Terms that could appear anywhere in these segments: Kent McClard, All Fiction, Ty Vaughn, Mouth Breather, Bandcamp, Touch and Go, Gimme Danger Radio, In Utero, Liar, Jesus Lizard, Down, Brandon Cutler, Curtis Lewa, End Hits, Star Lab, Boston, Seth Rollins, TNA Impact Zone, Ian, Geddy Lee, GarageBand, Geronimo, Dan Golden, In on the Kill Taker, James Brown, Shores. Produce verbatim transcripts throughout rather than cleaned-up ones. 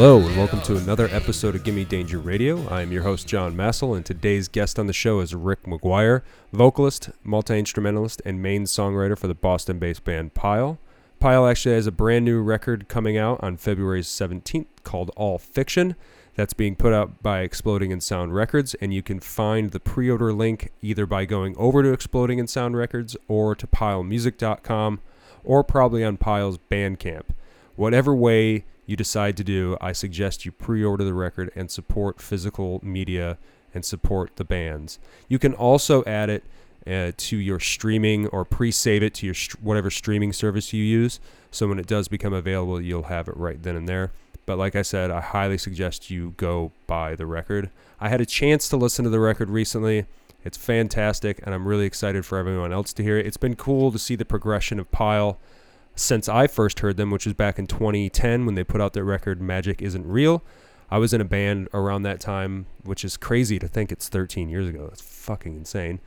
Hello and welcome to another episode of Gimme Danger Radio. I am your host John Massel, and today's guest on the show is Rick Maguire, vocalist, multi-instrumentalist, and main songwriter for the Boston-based band Pile. Pile actually has a brand new record coming out on February seventeenth called All Fiction. That's being put out by Exploding in Sound Records, and you can find the pre-order link either by going over to Exploding in Sound Records or to pile music dot com or probably on Pile's Bandcamp. Whatever way you decide to do, I suggest you pre-order the record and support physical media and support the bands. You can also add it uh, to your streaming or pre-save it to your st- whatever streaming service you use, so when it does become available, you'll have it right then and there. But like I said, I highly suggest you go buy the record. I had a chance to listen to the record recently. It's fantastic, and I'm really excited for everyone else to hear it. It's been cool to see the progression of Pile since I first heard them, which was back in twenty ten when they put out their record Magic Isn't Real. I was in a band around that time, which is crazy to think it's thirteen years ago. That's fucking insane.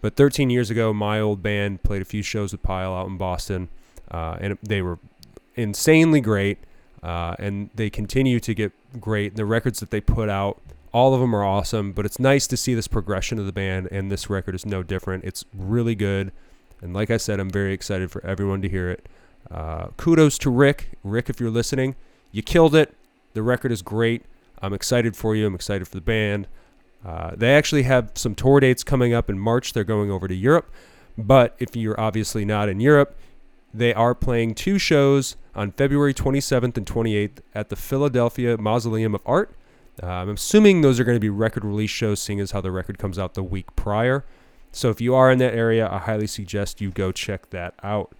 But thirteen years ago, my old band played a few shows with Pile out in Boston, uh, and they were insanely great, uh, and they continue to get great. The records that they put out, all of them are awesome, but it's nice to see this progression of the band, and this record is no different. It's really good, and like I said, I'm very excited for everyone to hear it. Uh, kudos to Rick. Rick, if you're listening, you killed it. The record is great. I'm excited for you. I'm excited for the band. Uh, they actually have some tour dates coming up in March. They're going over to Europe. But if you're obviously not in Europe, they are playing two shows on February twenty-seventh and twenty-eighth at the Philadelphia Mausoleum of Art. Uh, I'm assuming those are going to be record release shows, seeing as how the record comes out the week prior. So if you are in that area, I highly suggest you go check that out.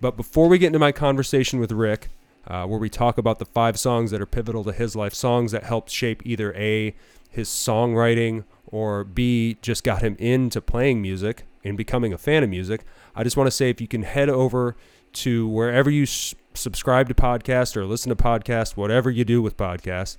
But before we get into my conversation with Rick, uh, where we talk about the five songs that are pivotal to his life, songs that helped shape either A, his songwriting, or B, just got him into playing music and becoming a fan of music, I just want to say if you can head over to wherever you s- subscribe to podcasts or listen to podcasts, whatever you do with podcasts,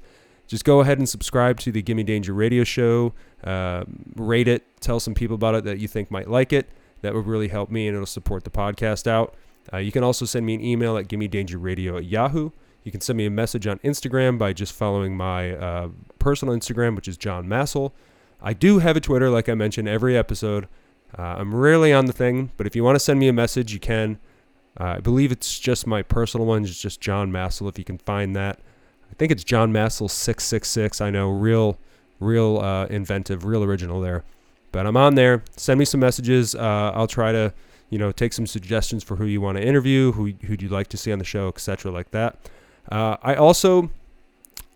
just go ahead and subscribe to the Gimme Danger Radio Show, uh, rate it, tell some people about it that you think might like it. That would really help me, and it'll support the podcast out. Uh, you can also send me an email at gimme danger radio at yahoo. You can send me a message on Instagram by just following my uh, personal Instagram, which is John Massel. I do have a Twitter, like I mentioned every episode. Uh, I'm rarely on the thing, but if you want to send me a message, you can. Uh, I believe it's just my personal one. It's just John Massel, if you can find that. I think it's John Massel six six six. I know, real, real uh, inventive, real original there. But I'm on there. Send me some messages. Uh, I'll try to... You know, take some suggestions for who you want to interview, who who'd you like to see on the show, et cetera, like that. Uh, I also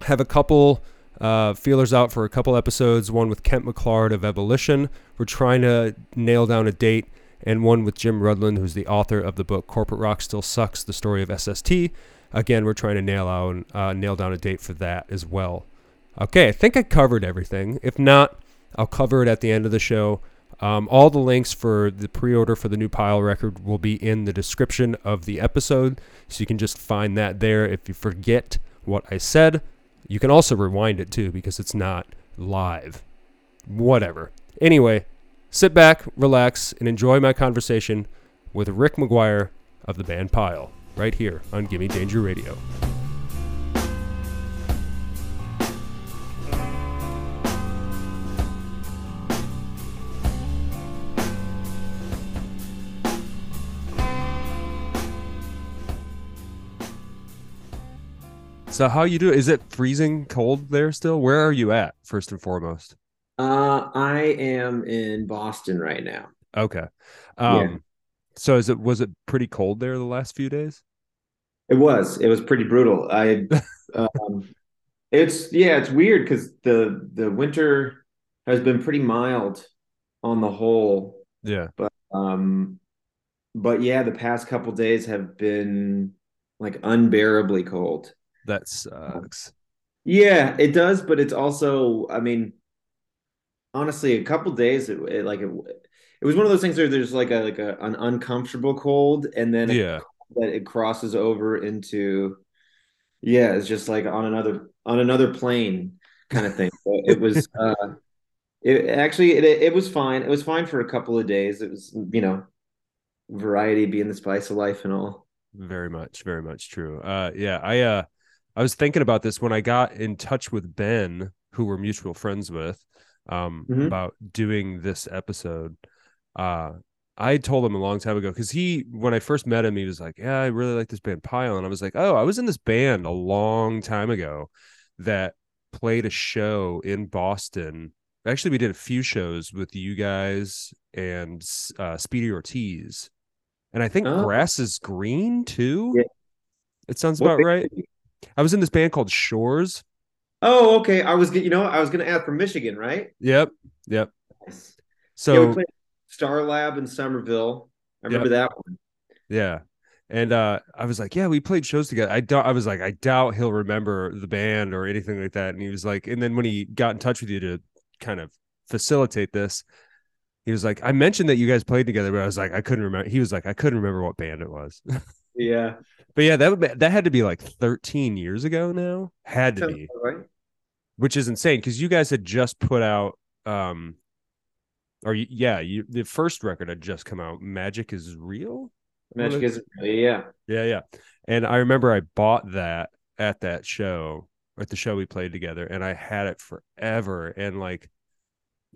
have a couple uh, feelers out for a couple episodes. One with Kent McClard of Abolition. We're trying to nail down a date, and one with Jim Rudland, who's the author of the book "Corporate Rock Still Sucks: The Story of S S T." Again, we're trying to nail out uh, nail down a date for that as well. Okay, I think I covered everything. If not, I'll cover it at the end of the show. Um, all the links for the pre-order for the new Pile record will be in the description of the episode, so you can just find that there. If you forget what I said, you can also rewind it too, because it's not live. Whatever. Anyway, sit back, relax, and enjoy my conversation with Rick Maguire of the band Pile, right here on Gimme Danger Radio. So how you do it? Is it freezing cold there still? Where are you at, first and foremost? Uh, I am in Boston right now. Okay. Um, yeah. So is it was it pretty cold there the last few days? It was. It was pretty brutal. I. um, it's yeah. It's weird because the the winter has been pretty mild on the whole. Yeah. But um, but yeah, the past couple days have been like unbearably cold. That sucks. Yeah, it does, but it's also, I mean, honestly, a couple days, it, it like it, it was one of those things where there's like a like a, an uncomfortable cold, and then yeah, that it, it crosses over into, yeah, it's just like on another on another plane kind of thing. So it was uh, it actually it it was fine. It was fine for a couple of days. It was, you know, variety being the spice of life and all. Very much, very much true. Uh, yeah, I uh. I was thinking about this when I got in touch with Ben, who we're mutual friends with, um, mm-hmm. about doing this episode. Uh, I told him a long time ago, because he, when I first met him, he was like, yeah, I really like this band Pile. And I was like, oh, I was in this band a long time ago that played a show in Boston. Actually, we did a few shows with you guys and uh, Speedy Ortiz. And I think oh. Grass is Green, too. Yeah. It sounds about what right. Thing? I was in this band called Shores. Oh, okay. I was, you know, I was going to add from Michigan, right? Yep. Yep. Nice. So yeah, we played Star Lab in Somerville. I remember yep. that one. Yeah. And uh, I was like, yeah, we played shows together. I doubt, I was like, I doubt he'll remember the band or anything like that. And he was like, and then when he got in touch with you to kind of facilitate this, he was like, I mentioned that you guys played together, but I was like, I couldn't remember. He was like, I couldn't remember what band it was. Yeah. But yeah, that would be, that had to be like thirteen years ago now. Had to be. Right. Which is insane, because you guys had just put out, um, or yeah, you, the first record had just come out, Magic Is Real? Magic Isn't Real, yeah. Yeah, yeah. And I remember I bought that at that show, at the show we played together, and I had it forever. And like,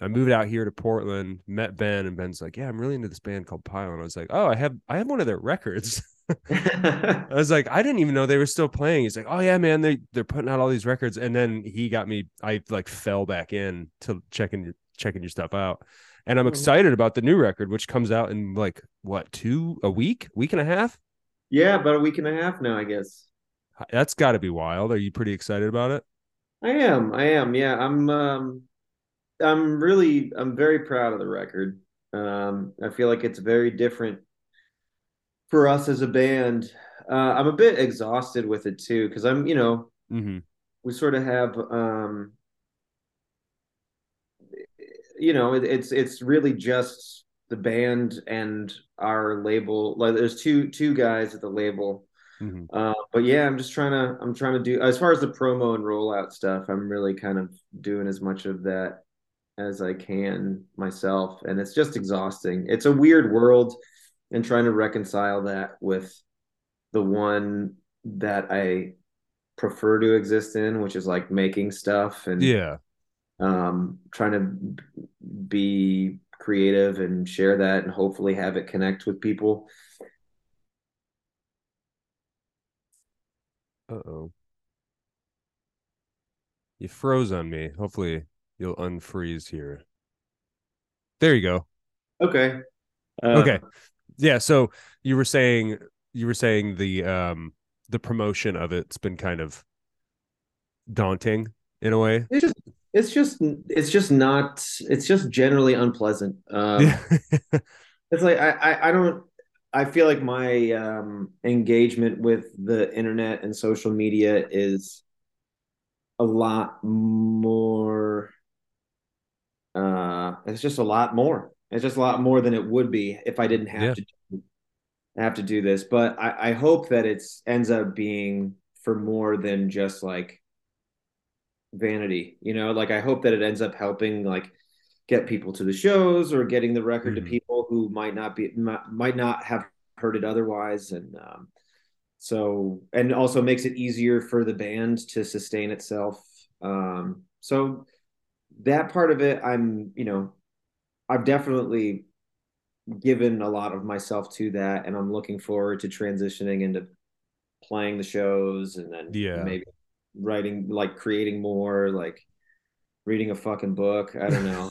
I moved out here to Portland, met Ben, and Ben's like, yeah, I'm really into this band called Pile. And I was like, oh, I have, I have one of their records. I was like, I didn't even know they were still playing. He's like, oh yeah, man, they they're putting out all these records. And then he got me, I like fell back in to checking checking your stuff out. And I'm excited about the new record, which comes out in like what, two a week, week and a half? Yeah, about a week and a half now, I guess. That's got to be wild. Are you pretty excited about it? I am. I am. Yeah, I'm. Um, I'm really. I'm very proud of the record. Um, I feel like it's very different for us as a band. uh, I'm a bit exhausted with it too, because I'm, you know, mm-hmm. we sort of have, um, you know, it, it's it's really just the band and our label. Like, there's two two guys at the label, mm-hmm. uh, but yeah, I'm just trying to I'm trying to do, as far as the promo and rollout stuff, I'm really kind of doing as much of that as I can myself, and it's just exhausting. It's a weird world. And trying to reconcile that with the one that I prefer to exist in, which is like making stuff and yeah, um, trying to be creative and share that and hopefully have it connect with people. Uh-oh. You froze on me. Hopefully you'll unfreeze here. There you go. Okay. Uh, okay. Yeah, so you were saying you were saying the um the promotion of it's been kind of daunting in a way. It's just it's just it's just not it's just generally unpleasant. Um, yeah. It's like I, I I don't I feel like my um engagement with the internet and social media is a lot more. Uh, it's just a lot more. It's just a lot more than it would be if I didn't have yeah. to do, have to do this. But I, I hope that it's ends up being for more than just like vanity, you know, like I hope that it ends up helping like get people to the shows or getting the record mm-hmm. to people who might not be might not have heard it otherwise. And um, so and also makes it easier for the band to sustain itself. Um, so that part of it, I'm, you know, I've definitely given a lot of myself to that, and I'm looking forward to transitioning into playing the shows and then yeah. maybe writing, like creating more, like reading a fucking book. I don't know.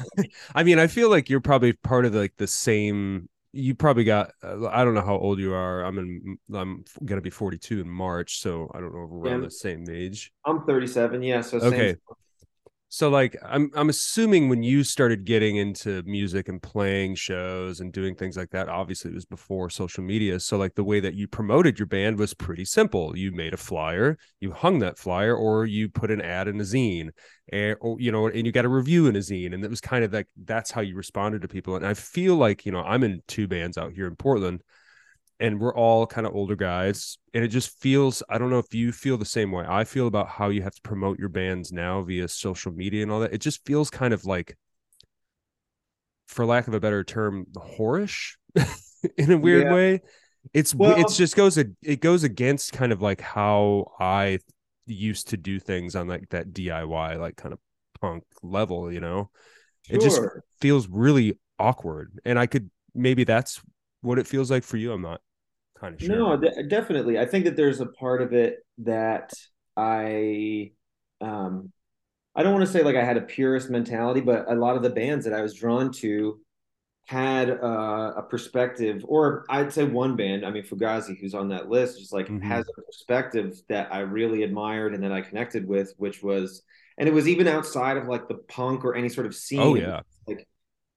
I mean, I feel like you're probably part of like the same, you probably got, I don't know how old you are. I'm in, I'm going to be forty-two in March. So I don't know if we're around yeah, the same age. I'm thirty-seven. Yeah. So okay. Same. So like, I'm I'm assuming when you started getting into music and playing shows and doing things like that, obviously it was before social media. So like the way that you promoted your band was pretty simple. You made a flyer, you hung that flyer, or you put an ad in a zine, and or, you know, and you got a review in a zine. And it was kind of like, that's how you responded to people. And I feel like, you know, I'm in two bands out here in Portland, and we're all kind of older guys, and it just feels, I don't know if you feel the same way I feel about how you have to promote your bands now via social media and all that. It just feels kind of like, for lack of a better term, whorish in a weird yeah. way. It's, well, it's just goes, it goes against kind of like how I used to do things on like that D I Y, like kind of punk level, you know. Sure. It just feels really awkward. And I could, maybe that's what it feels like for you. I'm not kind of sure. No, d- definitely. I think that there's a part of it that I, um, I don't want to say like I had a purist mentality, but a lot of the bands that I was drawn to had uh, a perspective, or I'd say one band, I mean, Fugazi, who's on that list, just like mm-hmm. has a perspective that I really admired and that I connected with, which was, and it was even outside of like the punk or any sort of scene. Oh, yeah. Like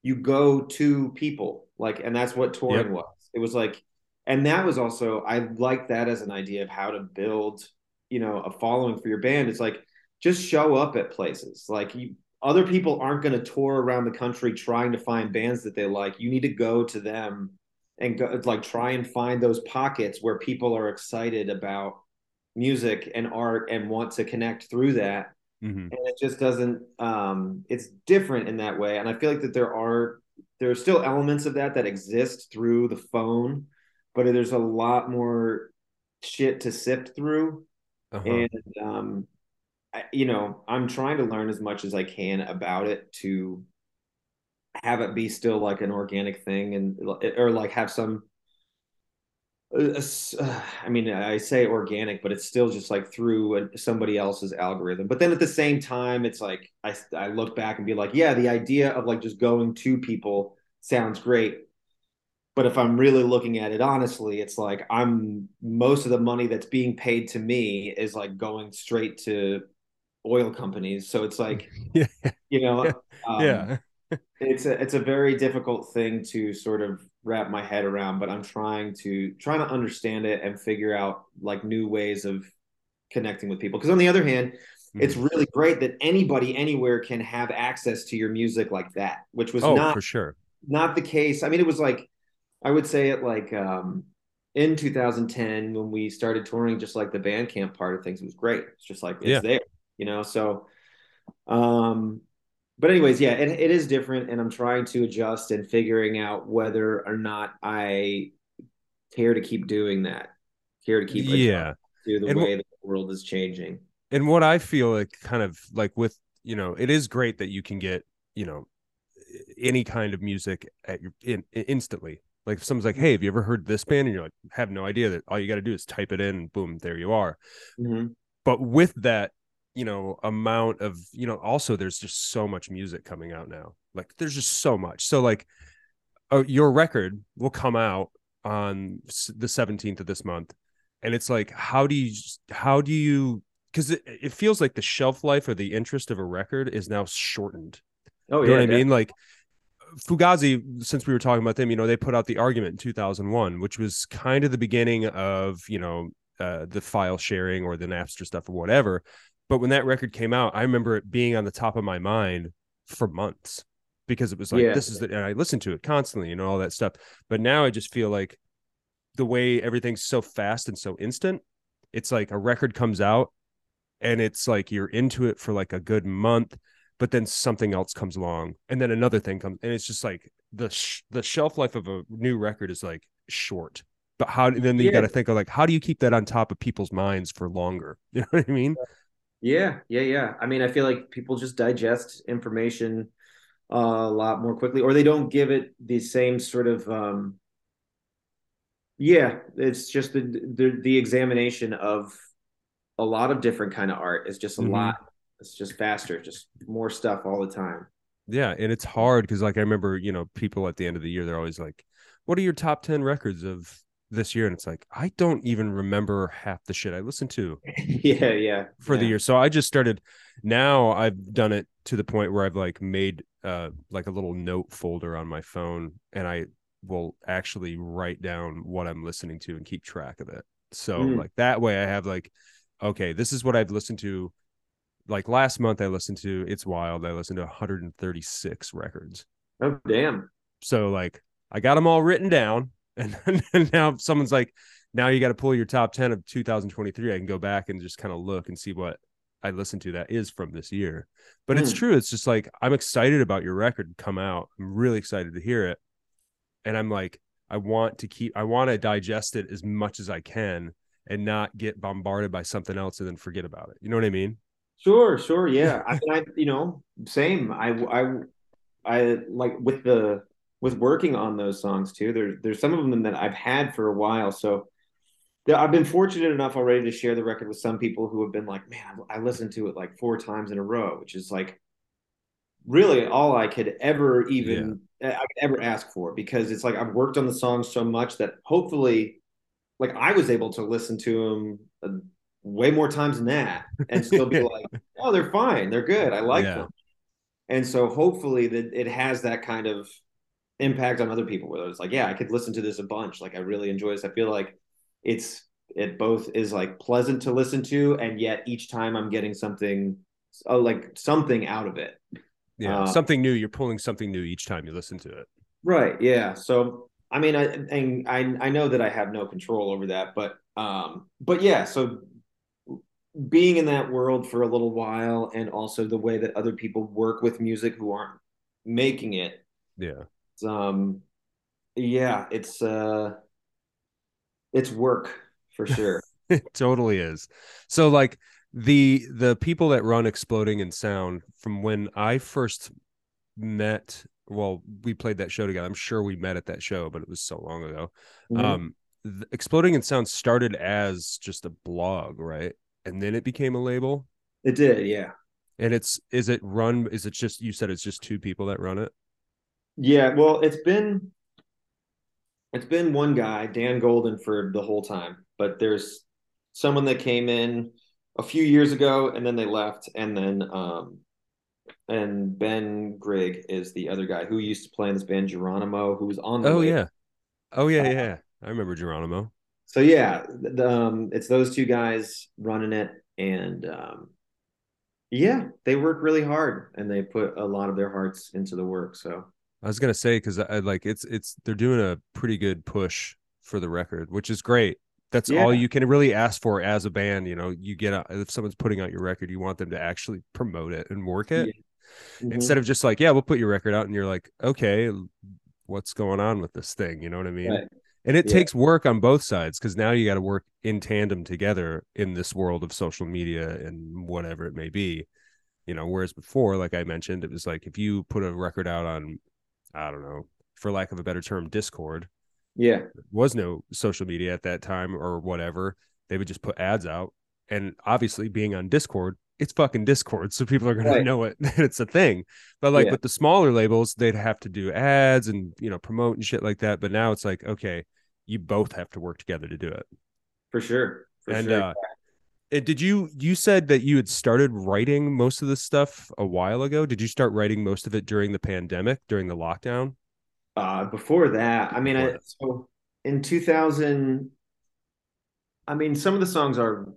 you go to people, like, and that's what touring yep. was. It was like, and that was also, I liked that as an idea of how to build, you know, a following for your band. It's like, just show up at places. Like you, other people aren't going to tour around the country trying to find bands that they like. You need to go to them and go, like try and find those pockets where people are excited about music and art and want to connect through that. Mm-hmm. And it just doesn't, um, it's different in that way. And I feel like that there are, there are still elements of that that exist through the phone, but there's a lot more shit to sift through. Uh-huh. And, um, you know, I'm trying to learn as much as I can about it to have it be still like an organic thing, and or like have some, uh, I mean, I say organic, but it's still just like through somebody else's algorithm. But then at the same time, it's like, I, I look back and be like, yeah, the idea of like just going to people sounds great. But if I'm really looking at it honestly, it's like I'm, most of the money that's being paid to me is like going straight to oil companies, so it's like yeah. you know yeah, um, yeah. it's a it's a very difficult thing to sort of wrap my head around, but I'm trying to trying to understand it and figure out like new ways of connecting with people, because on the other hand mm-hmm. it's really great that anybody anywhere can have access to your music like that, which was oh, not for sure not the case. I mean, it was like I would say it like um, in two thousand ten when we started touring, just like the Bandcamp part of things, it was great. It's just like, it's yeah. there, you know? So, um, but anyways, yeah, it, it is different, and I'm trying to adjust and figuring out whether or not I care to keep doing that, care to keep yeah. to the and way wh- the world is changing. And what I feel like kind of like with, you know, it is great that you can get, you know, any kind of music at your in, in, instantly. Like if someone's like, hey, have you ever heard this band? And you're like, have no idea. That all you got to do is type it in and boom, there you are. Mm-hmm. But with that, you know, amount of, you know, also there's just so much music coming out now. Like there's just so much. So like uh, your record will come out on the seventeenth of this month. And it's like, how do you, how do you, because it, it feels like the shelf life or the interest of a record is now shortened. Oh, you yeah, know what yeah. I mean? Like, Fugazi, since we were talking about them, you know, they put out The Argument in two thousand one, which was kind of the beginning of, you know, uh, the file sharing or the Napster stuff or whatever. But when that record came out, I remember it being on the top of my mind for months because it was like, yeah. this is the, and I listened to it constantly and all that stuff. But now I just feel like the way everything's so fast and so instant, it's like a record comes out and it's like you're into it for like a good month. But then something else comes along and then another thing comes. And it's just like the sh- the shelf life of a new record is like short. But how then you yeah. got to think of like, how do you keep that on top of people's minds for longer? You know what I mean? Yeah, yeah, yeah. I mean, I feel like people just digest information uh, a lot more quickly, or they don't give it the same sort of. Um, yeah, it's just the, the, the examination of a lot of different kind of art is just a mm-hmm. lot. It's just faster, just more stuff all the time. Yeah, and it's hard because, like, I remember, you know, people at the end of the year, they're always like, what are your top ten records of this year? And it's like, I don't even remember half the shit I listened to. yeah, yeah. For yeah. the year. So I just started, now I've done it to the point where I've, like, made, uh, like, a little note folder on my phone, and I will actually write down what I'm listening to and keep track of it. So, mm. like, that way I have, like, okay, this is what I've listened to. Like last month I listened to It's Wild. I listened to one hundred thirty-six records. Oh, damn. So like I got them all written down. And, then, and now someone's like, now you got to pull your top ten of two thousand twenty-three. I can go back and just kind of look and see what I listened to that is from this year. But mm. it's true. It's just like, I'm excited about your record come out. I'm really excited to hear it. And I'm like, I want to keep, I want to digest it as much as I can. and not get bombarded by something else and then forget about it. You know what I mean? Sure, sure. Yeah. I, I you know, same. I, I, I like with the, with working on those songs too, there, there's some of them that I've had for a while. So I've been fortunate enough already to share the record with some people who have been like, man, I listened to it like four times in a row, which is like really all I could ever even yeah. I could ever ask for, because it's like I've worked on the song so much that hopefully like I was able to listen to them way more times than that and still be like, oh, they're fine. They're good. I like yeah. them. And so hopefully that it has that kind of impact on other people where it's like, yeah, I could listen to this a bunch. Like I really enjoy this. I feel like it's, it both is like pleasant to listen to, and yet each time I'm getting something uh, like something out of it. Yeah. Uh, something new. You're pulling something new each time you listen to it. Right. Yeah. So, I mean, I, and I, I know that I have no control over that, but, um, but yeah, so being in that world for a little while, and also the way that other people work with music who aren't making it. Yeah. Um, yeah, it's, uh, it's work for sure. It totally is. So like the the people that run Exploding in Sound, from when I first met, well, we played that show together. I'm sure we met at that show, but it was so long ago. Mm-hmm. Um, the Exploding in Sound started as just a blog, right? And then it became a label. It did, yeah. And it's is it run? Is it just you said it's just two people that run it? Yeah. Well, it's been. It's been one guy, Dan Golden, for the whole time, but there's someone that came in a few years ago and then they left. And then, um, and Ben Grigg is the other guy who used to play in this band Geronimo, who was on the, oh label. yeah. Oh yeah. Uh, yeah. I remember Geronimo. So yeah, the, um, it's those two guys running it, and, um, yeah, they work really hard and they put a lot of their hearts into the work. So I was going to say, because I like it's it's they're doing a pretty good push for the record, which is great. That's yeah. all you can really ask for as a band. You know, you get out, if someone's putting out your record, you want them to actually promote it and work it yeah. mm-hmm. instead of just like, yeah, we'll put your record out. And you're like, OK, what's going on with this thing? You know what I mean? Right. And it yeah. takes work on both sides, because now you got to work in tandem together in this world of social media and whatever it may be. You know, whereas before, like I mentioned, it was like if you put a record out on, I don't know, for lack of a better term, Discord. Yeah. There was no social media at that time or whatever. They would just put ads out. And obviously being on Discord, it's fucking Discord. So people are going right. to know it. It's a thing. But like yeah. with the smaller labels, they'd have to do ads and, you know, promote and shit like that. But now it's like, okay, you both have to work together to do it. For sure. For and sure. Uh, yeah. did you, you said that you had started writing most of this stuff a while ago. Did you start writing most of it during the pandemic, during the lockdown? Uh, before that, I mean, I, so in two thousand, I mean, some of the songs are,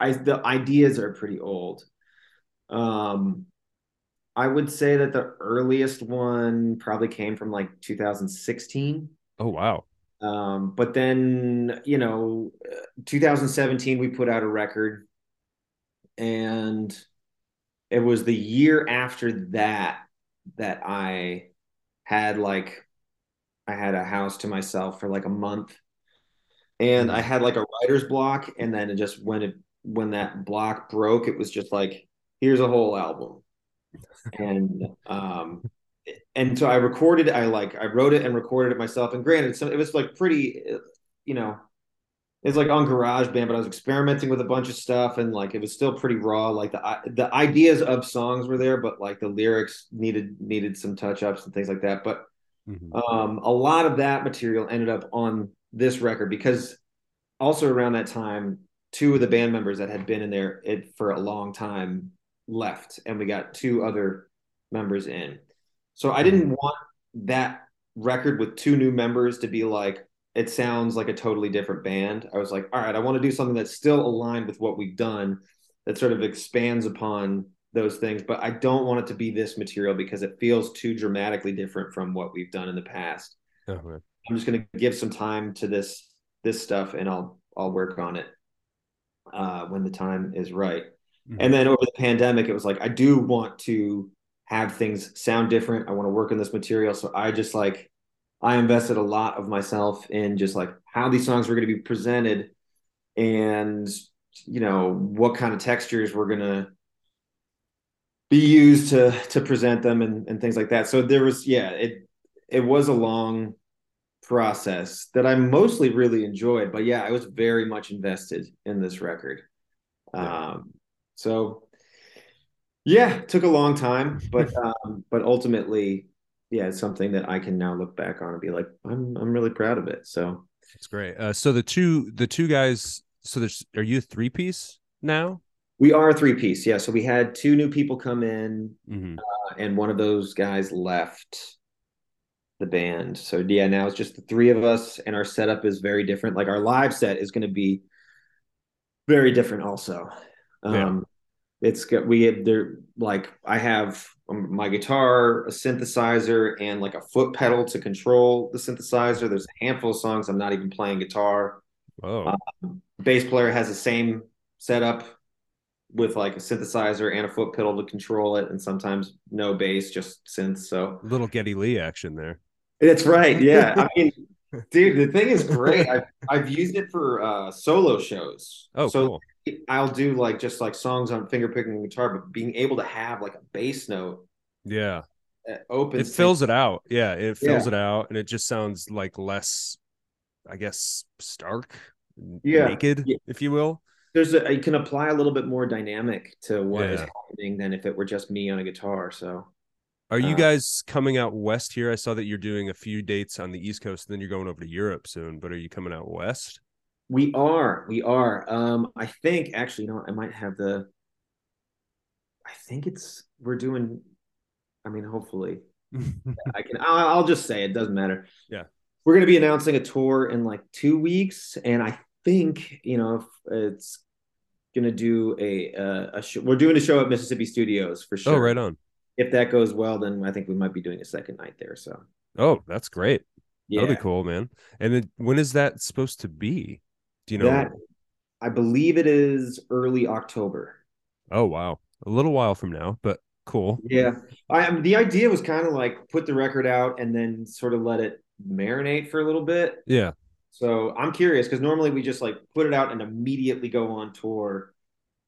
I, the ideas are pretty old. Um, I would say that the earliest one probably came from like two thousand sixteen. Oh, wow. Um, but then, you know, two thousand seventeen, we put out a record, and it was the year after that, that I had like, I had a house to myself for like a month, and I had like a writer's block. And then it just, when it, when that block broke, it was just like, here's a whole album. And, um, and so I recorded, I like, I wrote it and recorded it myself. And granted, so it was like pretty, you know, it's like on GarageBand, but I was experimenting with a bunch of stuff, and like it was still pretty raw. Like the the ideas of songs were there, but like the lyrics needed needed some touch ups and things like that. But mm-hmm. um, a lot of that material ended up on this record, because also around that time, two of the band members that had been in there it, for a long time left, and we got two other members in. So I didn't want that record with two new members to be like, it sounds like a totally different band. I was like, all right, I want to do something that's still aligned with what we've done, that sort of expands upon those things. But I don't want it to be this material, because it feels too dramatically different from what we've done in the past. Oh, right. I'm just going to give some time to this, this stuff, and I'll, I'll work on it uh, when the time is right. Mm-hmm. And then over the pandemic, it was like, I do want to have things sound different. I want to work on this material. So I just like, I invested a lot of myself in just like how these songs were going to be presented and, you know, what kind of textures were going to be used to to present them and, and things like that. So there was, yeah, it it was a long process that I mostly really enjoyed, but yeah, I was very much invested in this record. Yeah. Um, so yeah, it took a long time, but um, but ultimately, yeah, it's something that I can now look back on and be like, I'm I'm really proud of it. So it's great. Uh, so the two the two guys. So there's are you three piece now? We are three piece. Yeah. So we had two new people come in, mm-hmm. uh, and one of those guys left the band. So yeah, now it's just the three of us, and our setup is very different. Like our live set is going to be very different, also. Yeah. Um, it's got we have there like I have my guitar, a synthesizer, and like a foot pedal to control the synthesizer. There's a handful of songs I'm not even playing guitar. Oh, um, bass player has the same setup with like a synthesizer and a foot pedal to control it, and sometimes no bass, just synth. So a little Geddy Lee action there. That's right. Yeah, I mean, dude, the thing is great. I've I've used it for uh, solo shows. Oh, so cool. I'll do like just like songs on finger picking and guitar, but being able to have like a bass note, yeah, open, it fills it out. Yeah, it fills yeah. it out, and it just sounds like less, I guess, stark, yeah, naked, yeah. if you will. There's a you can apply a little bit more dynamic to what yeah. is happening than if it were just me on a guitar. So, are you uh, guys coming out west here? I saw that you're doing a few dates on the East Coast, and then you're going over to Europe soon. But are you coming out west? We are, we are. Um, I think actually, you know, I might have the, I think it's, we're doing, I mean, hopefully I can, I'll, I'll just say it doesn't matter. Yeah. We're going to be announcing a tour in like two weeks. And I think, you know, it's going to do a, a, a show. We're doing a show at Mississippi Studios for sure. Oh, right on. If that goes well, then I think we might be doing a second night there. So. Oh, that's great. Yeah. That'll be cool, man. And then when is that supposed to be? Do you know? That, I believe it is early October. Oh, wow. A little while from now, but cool. Yeah. I the idea was kind of like put the record out and then sort of let it marinate for a little bit. Yeah. So I'm curious because normally we just like put it out and immediately go on tour.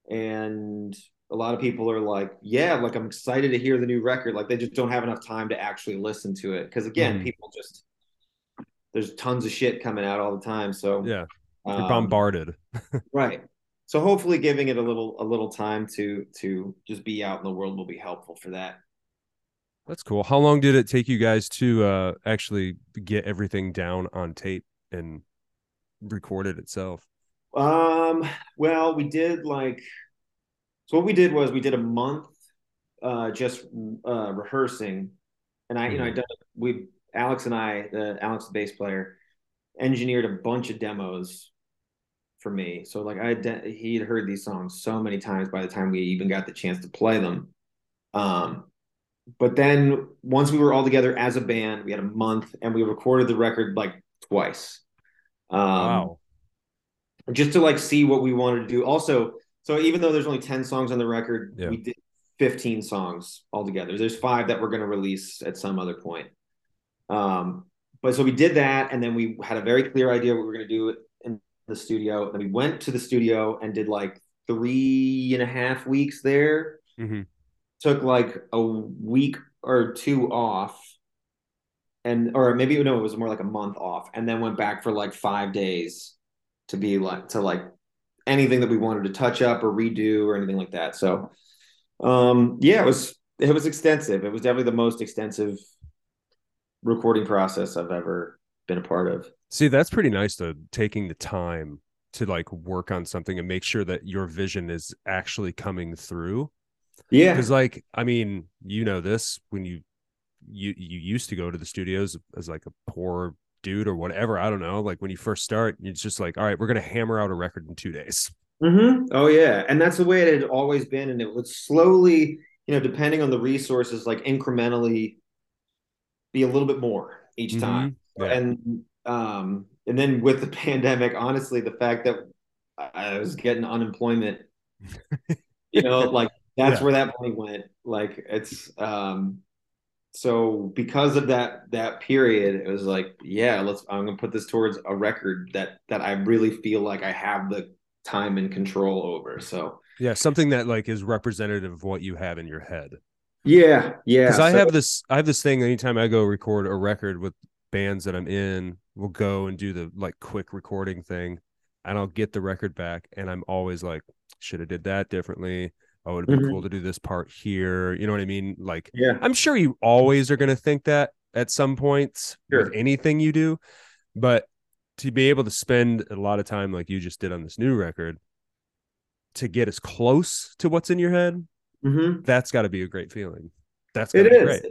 And a lot of people are like, yeah, like I'm excited to hear the new record. Like they just don't have enough time to actually listen to it. Because again, mm. people just, there's tons of shit coming out all the time. So yeah. You're bombarded. Um, right. So hopefully giving it a little a little time to to just be out in the world will be helpful for that. That's cool. How long did it take you guys to uh, actually get everything down on tape and record it itself? Um, well, we did like, so what we did was we did a month uh, just uh, rehearsing. And I, mm-hmm. you know, I done, we, Alex and I, uh, Alex, the bass player, engineered a bunch of demos for me. So like I de- he had heard these songs so many times by the time we even got the chance to play them. Um, but then once we were all together as a band, we had a month and we recorded the record like twice. Um, wow. Just to like see what we wanted to do. Also, so even though there's only ten songs on the record, yeah. we did fifteen songs altogether. There's five that we're going to release at some other point. Um, But so we did that, and then we had a very clear idea what we were going to do in the studio. Then we went to the studio and did like three and a half weeks there. Mm-hmm. Took like a week or two off, and or maybe no, it was more like a month off, and then went back for like five days to be like to like anything that we wanted to touch up or redo or anything like that. So, um, yeah, it was it was extensive. It was definitely the most extensive recording process I've ever been a part of. See, that's pretty nice though, taking the time to like work on something and make sure that your vision is actually coming through. Yeah. Because like, I mean, you know this, when you, you, you used to go to the studios as like a poor dude or whatever. I don't know. Like when you first start, it's just like, all right, we're going to hammer out a record in two days. Mm-hmm. Oh yeah. And that's the way it had always been. And it would slowly, you know, depending on the resources, like incrementally be a little bit more each time. Mm-hmm. Yeah. And um and then with the pandemic, honestly, the fact that I was getting unemployment, you know, like that's yeah. where that money went. Like it's um So because of that that period, it was like, yeah, let's I'm gonna put this towards a record that that I really feel like I have the time and control over. So yeah, something that like is representative of what you have in your head. Yeah, yeah. Because I so, have this I have this thing anytime I go record a record with bands that I'm in, we'll go and do the like quick recording thing, and I'll get the record back, and I'm always like, should have did that differently. Oh, it'd be mm-hmm. cool to do this part here. You know what I mean? Like, yeah. I'm sure you always are going to think that at some points sure. with anything you do, but to be able to spend a lot of time like you just did on this new record to get as close to what's in your head, mm-hmm. that's got to be a great feeling. That's it is. Great.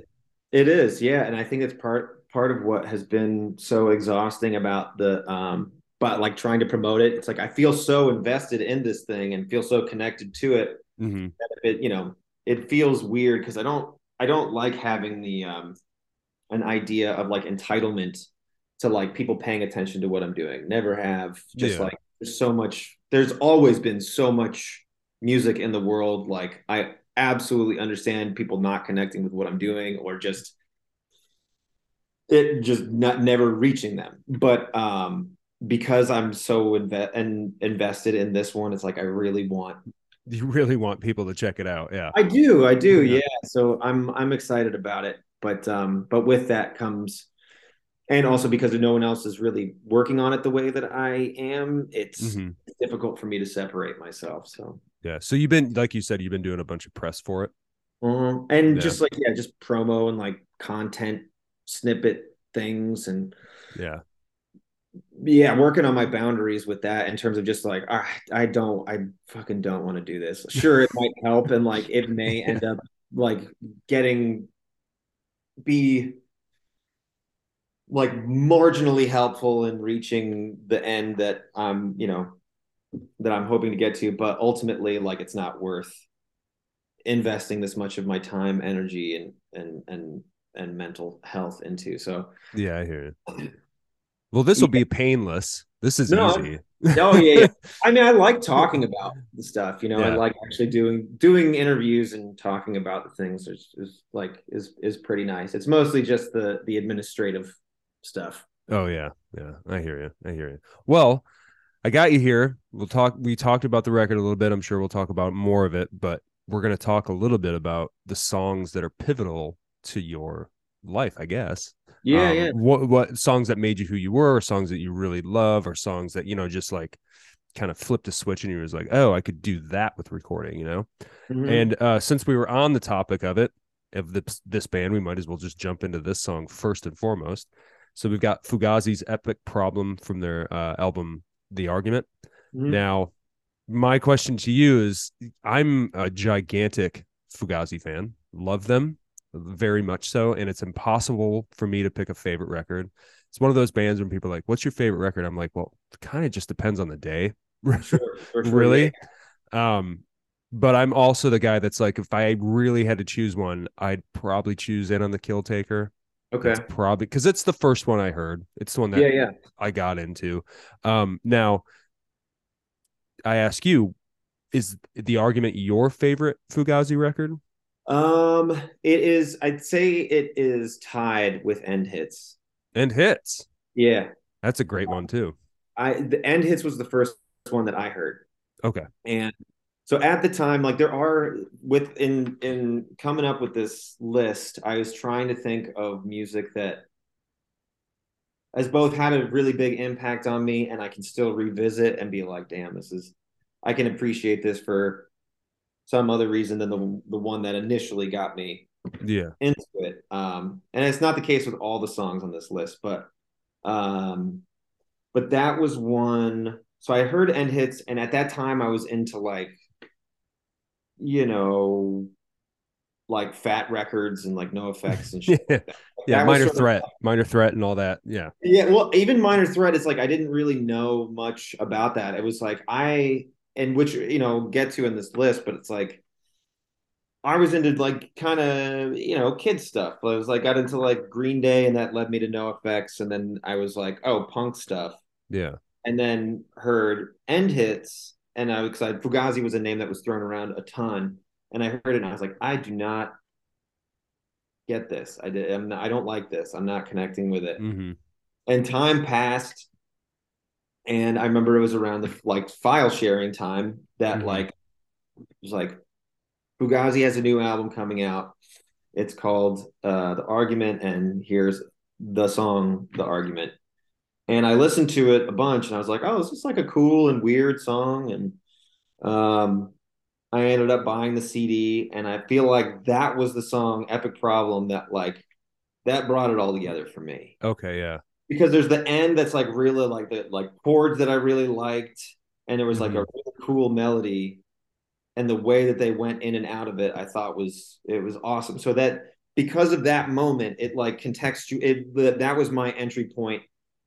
It is, yeah. And I think it's part part of what has been so exhausting about the um, but like trying to promote it. It's like I feel so invested in this thing and feel so connected to it. Mm-hmm. It, you know, it feels weird because I don't, I don't like having the um, an idea of like entitlement to like people paying attention to what I'm doing. Never have. Just yeah. like there's so much. There's always been so much music in the world. Like I absolutely understand people not connecting with what I'm doing or just it just not never reaching them. But um, because I'm so inve- and invested in this one, it's like I really want. You really want people to check it out. Yeah, I do. I do. Yeah. yeah. So I'm, I'm excited about it, but, um, but with that comes, and also because no one else is really working on it the way that I am, it's mm-hmm. difficult for me to separate myself. So, yeah. So you've been, like you said, you've been doing a bunch of press for it. Uh-huh. And yeah. just like, yeah, just promo and like content snippet things. And yeah. yeah, working on my boundaries with that in terms of just like, I, I don't, I fucking don't want to do this. Sure, it might help, and like it may end up like getting be like marginally helpful in reaching the end that I'm, you know, that I'm hoping to get to. But ultimately, like it's not worth investing this much of my time, energy, and and and and mental health into. So yeah, I hear it. Well, this will yeah. be painless. This is no, easy. No, yeah, yeah. I mean, I like talking about the stuff, you know, yeah. I like actually doing, doing interviews and talking about the things is, is like, is, is pretty nice. It's mostly just the, the administrative stuff. Oh yeah. Yeah. I hear you. I hear you. Well, I got you here. We'll talk, we talked about the record a little bit. I'm sure we'll talk about more of it, but we're going to talk a little bit about the songs that are pivotal to your life, I guess. Yeah, um, yeah. What what songs that made you who you were, or songs that you really love, or songs that, you know, just like kind of flipped a switch and you was like, oh, I could do that with recording, you know? Mm-hmm. And uh, since we were on the topic of it, of the, this band, we might as well just jump into this song first and foremost. So we've got Fugazi's Epic Problem from their uh, album, The Argument. Mm-hmm. Now, my question to you is, I'm a gigantic Fugazi fan, love them. Very much so, and it's impossible for me to pick a favorite record. It's one of those bands when people are like, what's your favorite record? I'm like, well, it kind of just depends on the day. Sure, sure, really yeah. um but I'm also the guy that's like, if I really had to choose one, I'd probably choose In on the Kill Taker. Okay, that's probably because it's the first one I heard. It's the one that yeah, yeah. I got into. Um now I ask you, is The Argument your favorite Fugazi record? Um, it is, I'd say it is tied with End Hits. End Hits? Yeah. That's a great one too. I, the End Hits was the first one that I heard. Okay. And so at the time, like there are within, in coming up with this list, I was trying to think of music that has both had a really big impact on me and I can still revisit and be like, damn, this is, I can appreciate this for some other reason than the the one that initially got me yeah. into it. Um, and it's not the case with all the songs on this list, but um, but that was one. So I heard End Hits, and at that time I was into like, you know, like Fat Records and like No Effects and shit. yeah, like that. Like yeah that Minor Threat, like, Minor Threat and all that. Yeah. Yeah, well, even Minor Threat, it's like I didn't really know much about that. It was like I... and which, you know, get to in this list, but it's like, I was into like kind of, you know, kid stuff. I was like, got into like Green Day, and that led me to No Effects. And then I was like, oh, punk stuff. Yeah. And then heard End Hits. And I was like, Fugazi was a name that was thrown around a ton. And I heard it and I was like, I do not get this. I did. I'm not, I don't like this. I'm not connecting with it. Mm-hmm. And time passed. And I remember it was around the like file sharing time that mm-hmm. like, it was like, Fugazi has a new album coming out. It's called uh, The Argument. And here's the song, The Argument. And I listened to it a bunch and I was like, oh, this is like a cool and weird song. And um, I ended up buying the C D. And I feel like that was the song Epic Problem that like, that brought it all together for me. Okay. Yeah. Because there's the end that's like really like the like chords that I really liked. And it was mm-hmm. like a really cool melody. And the way that they went in and out of it, I thought was, it was awesome. So that, because of that moment, it like contextual, it, that was my entry point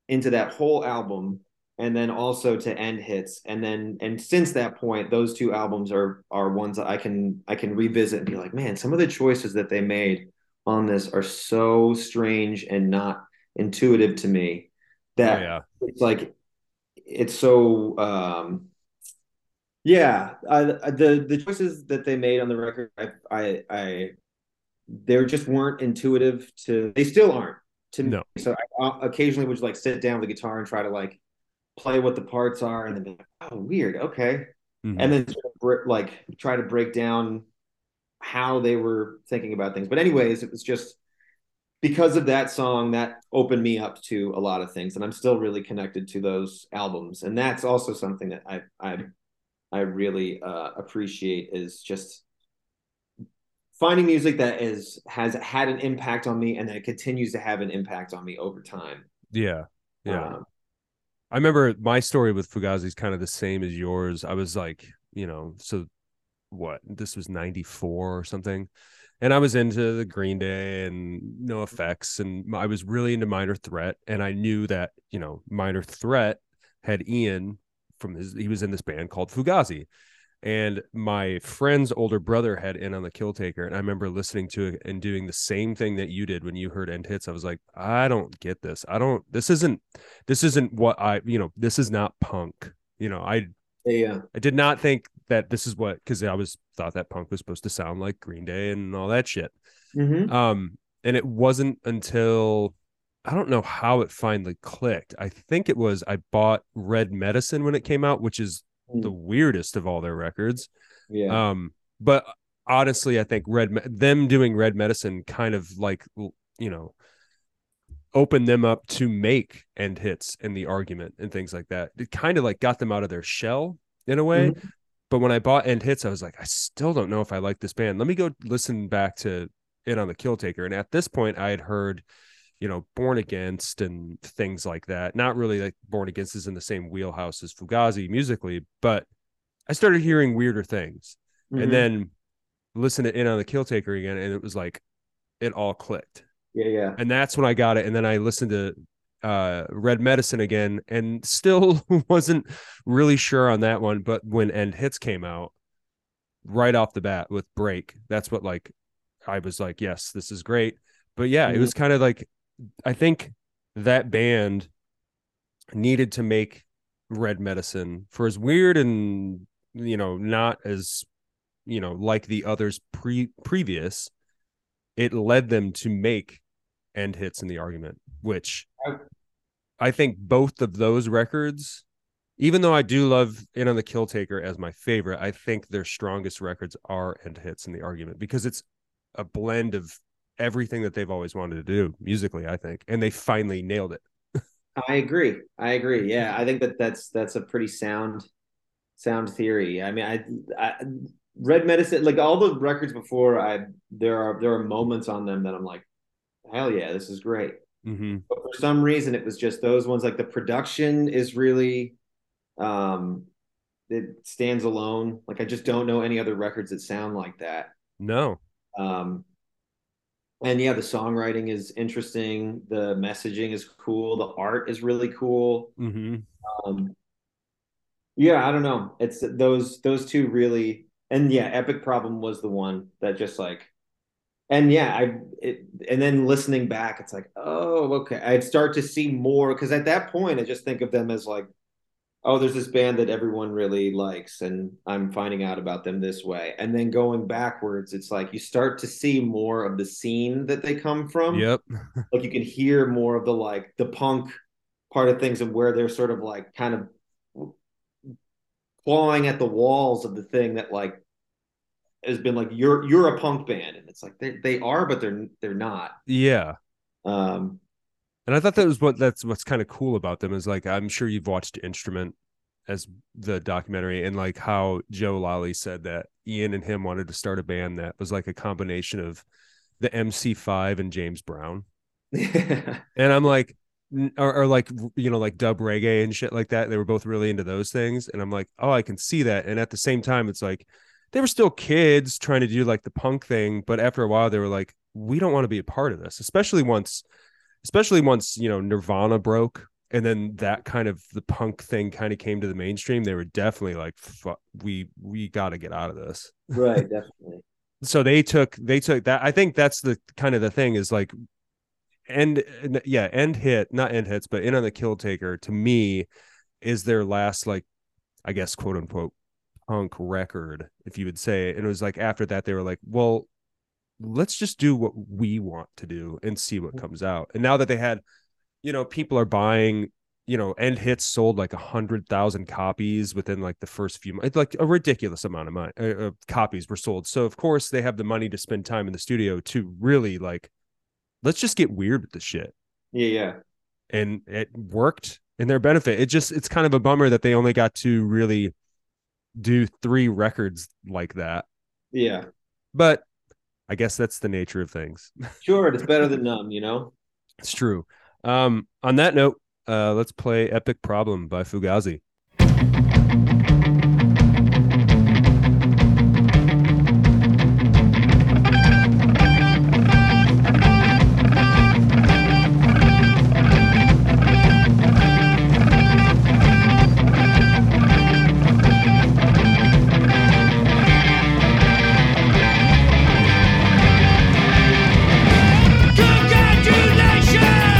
into that whole album. And then also to End Hits. And then, and since that point, those two albums are, are ones that I can, I can revisit and be like, man, some of the choices that they made on this are so strange and not intuitive to me that oh, yeah. it's like, it's so, um, yeah, I, the the choices that they made on the record, I, I, I, they just weren't intuitive to. They still aren't to no. me. So I occasionally would like sit down with the guitar and try to like play what the parts are, and then be like, "Oh, weird, okay," mm-hmm. and then sort of, like try to break down how they were thinking about things. But anyways, it was just because of that song that opened me up to a lot of things, and I'm still really connected to those albums, and that's also something that I I. I really uh, appreciate is just finding music that is has had an impact on me and that continues to have an impact on me over time. Yeah, yeah. Um, I remember my story with Fugazi is kind of the same as yours. I was like, you know, so what? This was ninety-four or something, and I was into the Green Day and No Effects, and I was really into Minor Threat, and I knew that you know Minor Threat had Ian. From his, he was in this band called Fugazi, and my friend's older brother had In on the Kill Taker, and I remember listening to it and doing the same thing that you did when you heard End Hits. I was like, I don't get this. I don't. This isn't. This isn't what I. You know, this is not punk. You know, I. Yeah. I did not think that this is what because I always thought that punk was supposed to sound like Green Day and all that shit. Mm-hmm. Um, and it wasn't until. I don't know how it finally clicked. I think it was I bought Red Medicine when it came out, which is mm. the weirdest of all their records. Yeah. Um, but honestly, I think Red them doing Red Medicine kind of like, you know, opened them up to make End Hits and The Argument and things like that. It kind of like got them out of their shell in a way. Mm-hmm. But when I bought End Hits, I was like, I still don't know if I like this band. Let me go listen back to In on the Kill Taker. And at this point, I had heard. You know, Born Against and things like that. Not really like Born Against is in the same wheelhouse as Fugazi musically, but I started hearing weirder things mm-hmm. and then listen to In on the Kill Taker again. And it was like, it all clicked. Yeah. Yeah. And that's when I got it. And then I listened to uh, Red Medicine again and still wasn't really sure on that one. But when End Hits came out right off the bat with Break, that's what like, I was like, yes, this is great. But yeah, mm-hmm. it was kind of like, I think that band needed to make Red Medicine for as weird and, you know, not as, you know, like the others pre previous, it led them to make End Hits in The Argument, which I think both of those records, even though I do love In on the Kill Taker as my favorite, I think their strongest records are End Hits in The Argument because it's a blend of everything that they've always wanted to do musically, I think, and they finally nailed it. I agree. I agree. Yeah, I think that that's that's a pretty sound, sound theory. I mean, I, I Red Medicine, like all the records before, I there are there are moments on them that I'm like, hell yeah, this is great. Mm-hmm. But for some reason, it was just those ones. Like the production is really, um, it stands alone. Like I just don't know any other records that sound like that. No. Um. And yeah, the songwriting is interesting. The messaging is cool. The art is really cool. Mm-hmm. Um, yeah, I don't know. It's those those two really, and yeah, Epic Problem was the one that just like, and yeah, I it, and then listening back, it's like, oh, okay. I'd start to see more because at that point, I just think of them as like oh, there's this band that everyone really likes and I'm finding out about them this way. And then going backwards, it's like you start to see more of the scene that they come from. Yep. Like you can hear more of the, like, the punk part of things and where they're sort of like kind of clawing at the walls of the thing that, like, has been like, you're you're a punk band. And it's like they, they are, but they're they're not. Yeah. Um And I thought that was what that's what's kind of cool about them is, like, I'm sure you've watched Instrument as the documentary, and like how Joe Lally said that Ian and him wanted to start a band that was like a combination of the M C five and James Brown. And I'm like, or, or like, you know, like dub reggae and shit like that. They were both really into those things. And I'm like, oh, I can see that. And at the same time, it's like they were still kids trying to do like the punk thing. But after a while, they were like, we don't want to be a part of this, especially once. Especially once, you know, Nirvana broke, and then that kind of the punk thing kind of came to the mainstream. They were definitely like, "Fuck, we we got to get out of this." Right, definitely. So they took they took that. I think that's the kind of the thing is like, and yeah, end hit, not end hits, but In on the Kill Taker to me is their last, like, I guess, quote unquote punk record, if you would say. And it was like after that they were like, well, let's just do what we want to do and see what comes out. And now that they had, you know, people are buying, you know, End Hits sold like a hundred thousand copies within like the first few months. It's like a ridiculous amount of money, uh, copies were sold. So of course they have the money to spend time in the studio to really, like, let's just get weird with the shit. Yeah. Yeah. And it worked in their benefit. It just, it's kind of a bummer that they only got to really do three records like that. Yeah. But I guess that's the nature of things. Sure, it's better than none, you know? It's true. Um, on that note, uh, let's play Epic Problem by Fugazi. Congratulations! Stop!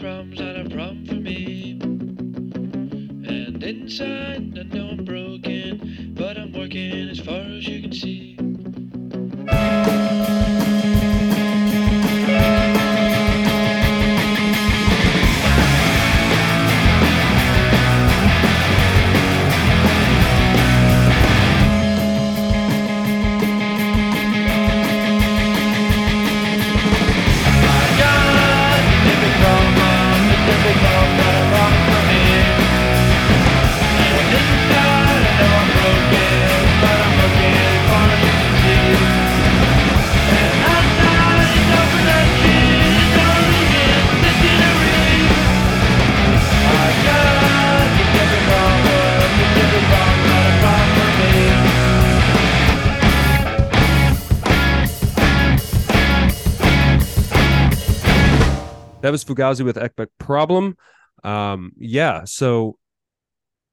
problems aren't a problem for me. And inside, I know I'm broken, but I'm working as far as you can see. That was Fugazi with Epic Problem. Um, yeah, so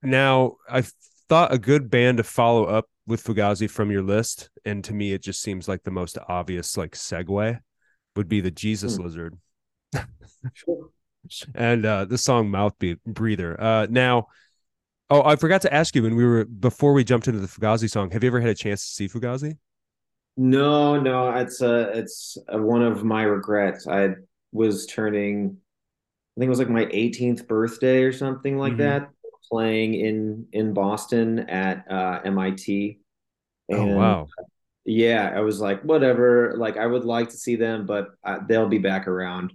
now I thought a good band to follow up with Fugazi from your list, and to me it just seems like the most obvious like segue would be the Jesus mm. Lizard. Sure. And uh, the song Mouth Breather. Uh, now, oh, I forgot to ask you when we were before we jumped into the Fugazi song. Have you ever had a chance to see Fugazi? No, no, it's uh, it's uh, one of my regrets. I. was turning, I think it was like my eighteenth birthday or something like mm-hmm. that, playing in, in Boston at uh, M I T. And, oh, wow. Yeah, I was like, whatever. Like, I would like to see them, but I, they'll be back around.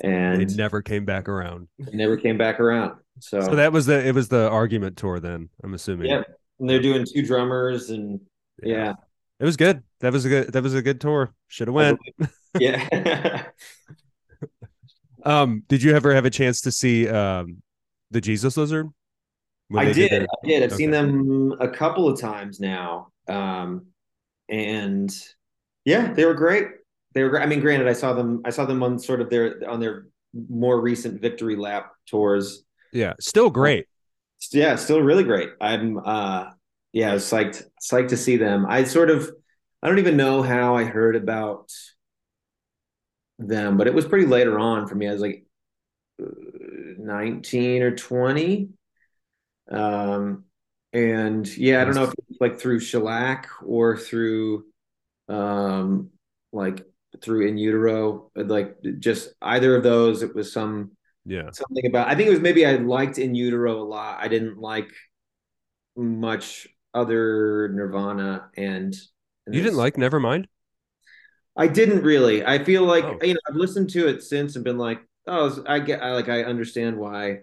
And it never came back around. It never came back around. So, so that was the, it was the Argument tour then, I'm assuming. Yeah. And they're doing two drummers and yeah. yeah. It was good. That was a good, that was a good tour. Should have went. Yeah. Um, did you ever have a chance to see um, the Jesus Lizard? I did. did I did. I've okay. seen them a couple of times now. Um, and yeah, they were great. They were great. I mean, granted, I saw them I saw them on sort of their on their more recent Victory Lap tours. Yeah, still great. Yeah, still really great. I'm uh yeah, I was psyched psyched to see them. I sort of I don't even know how I heard about them, but it was pretty later on for me. I was like nineteen or twenty, um and yeah I don't know if it was like through Shellac or through um like through In Utero, like just either of those. It was some yeah something about I think it was maybe I liked In Utero a lot. I didn't like much other Nirvana and, and you didn't like Nevermind? I didn't really. I feel like oh. you know I've listened to it since and been like, oh, I get, I like, I understand why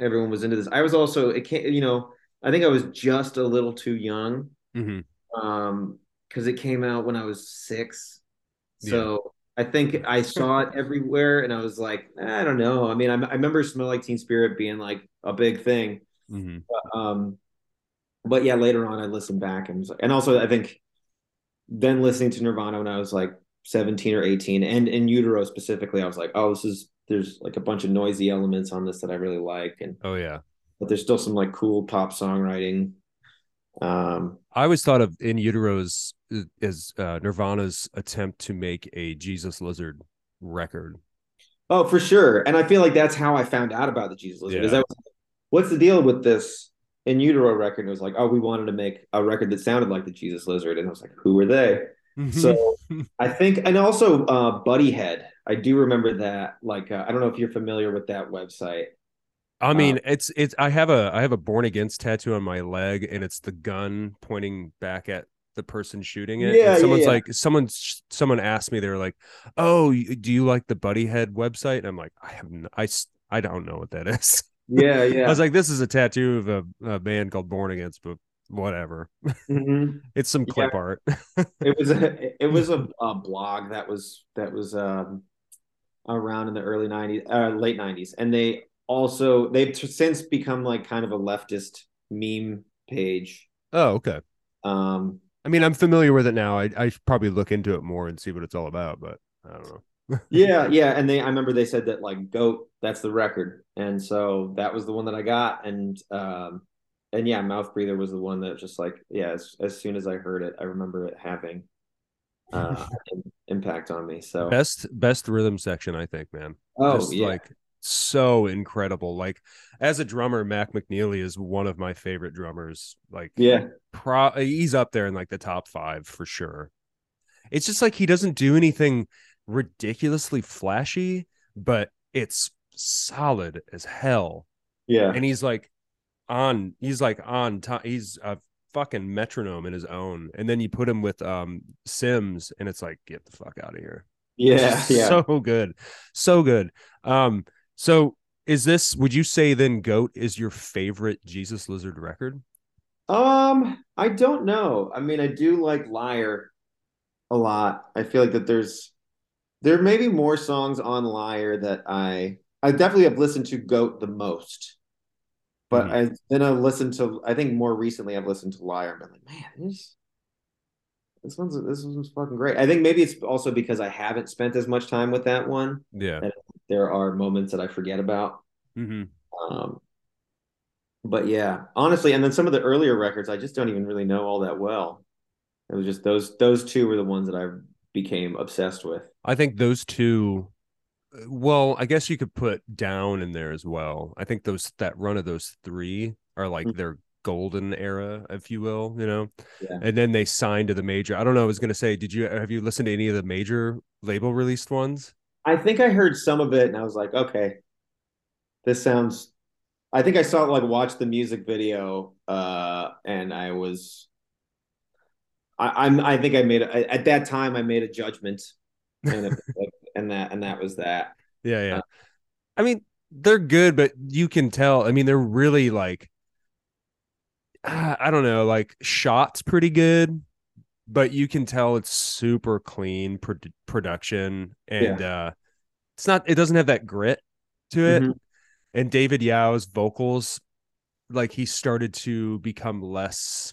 everyone was into this. I was also, it can't, you know, I think I was just a little too young, mm-hmm. um, because it came out when I was six. Yeah. So I think I saw it everywhere, and I was like, I don't know. I mean, I, I remember "Smell Like Teen Spirit" being like a big thing, mm-hmm. but, um, but yeah, later on I listened back and was like, and also I think. Then listening to Nirvana when I was like seventeen or eighteen, and In Utero specifically, I was like, oh, this is there's like a bunch of noisy elements on this that I really like, and oh yeah, but there's still some like cool pop songwriting. Um, I always thought of In Utero's as uh, Nirvana's attempt to make a Jesus Lizard record. Oh, for sure, and I feel like that's how I found out about the Jesus Lizard. Yeah. Is that what's the deal with this? In Utero record, and it was like, oh, we wanted to make a record that sounded like the Jesus Lizard, and I was like, who were they? So I think, and also uh, Buddy Head. I do remember that. Like, uh, I don't know if you're familiar with that website. I mean, um, it's it's. I have a I have a Born Against tattoo on my leg, and it's the gun pointing back at the person shooting it. Yeah, and someone's yeah, yeah. like, someone someone asked me, they were like, oh, do you like the Buddy Head website? And I'm like, I have no, I I don't know what that is. Yeah, yeah. I was like, this is a tattoo of a, a band called Born Against, but whatever. Mm-hmm. It's some clip yeah. art. It was a it was a, a blog that was that was um, around in the early nineties, uh, late nineties, and they also they've since become like kind of a leftist meme page. Oh, okay. Um, I mean, I'm familiar with it now. I I should probably look into it more and see what it's all about, but I don't know. yeah yeah and they I remember they said that like Goat, that's the record, and so that was the one that I got, and um and yeah Mouth Breather was the one that just like yeah as, as soon as I heard it I remember it having uh an impact on me. So best best rhythm section I think, man. Oh just yeah like so incredible. Like, as a drummer, Mac McNeely is one of my favorite drummers. Like, yeah, pro- he's up there in like the top five for sure. It's just like, he doesn't do anything ridiculously flashy, but it's solid as hell. Yeah. And he's like on, he's like on top. He's a fucking metronome in his own. And then you put him with um Sims and it's like, get the fuck out of here. Yeah. Yeah. So good. So good. Um, so is this, would you say then Goat is your favorite Jesus Lizard record? Um, I don't know. I mean, I do like Liar a lot. I feel like that there's, there may be more songs on Liar that I, I definitely have listened to Goat the most, but mm-hmm. I then I listened to, I think more recently I've listened to Liar and been like, man, this, this one's, this one's fucking great. I think maybe it's also because I haven't spent as much time with that one. Yeah. That there are moments that I forget about. Mm-hmm. Um, but yeah, honestly, and then some of the earlier records, I just don't even really know all that well. It was just those, those two were the ones that I became obsessed with. I think those two, well, I guess you could put Down in there as well. I think those, that run of those three are like mm-hmm. their golden era, if you will, you know. Yeah. And then they signed to the major. I don't know. I was going to say, did you have you listened to any of the major label released ones? I think I heard some of it, and I was like, okay, this sounds. I think I saw like watched the music video, uh, and I was. I, I'm. I think I made a, at that time. I made a judgment, and, it, and that and that was that. Yeah, yeah. Uh, I mean, they're good, but you can tell. I mean, they're really like. I don't know, like shot's pretty good, but you can tell it's super clean pro- production, and yeah. uh, it's not. It doesn't have that grit to it. Mm-hmm. And David Yao's vocals, like he started to become less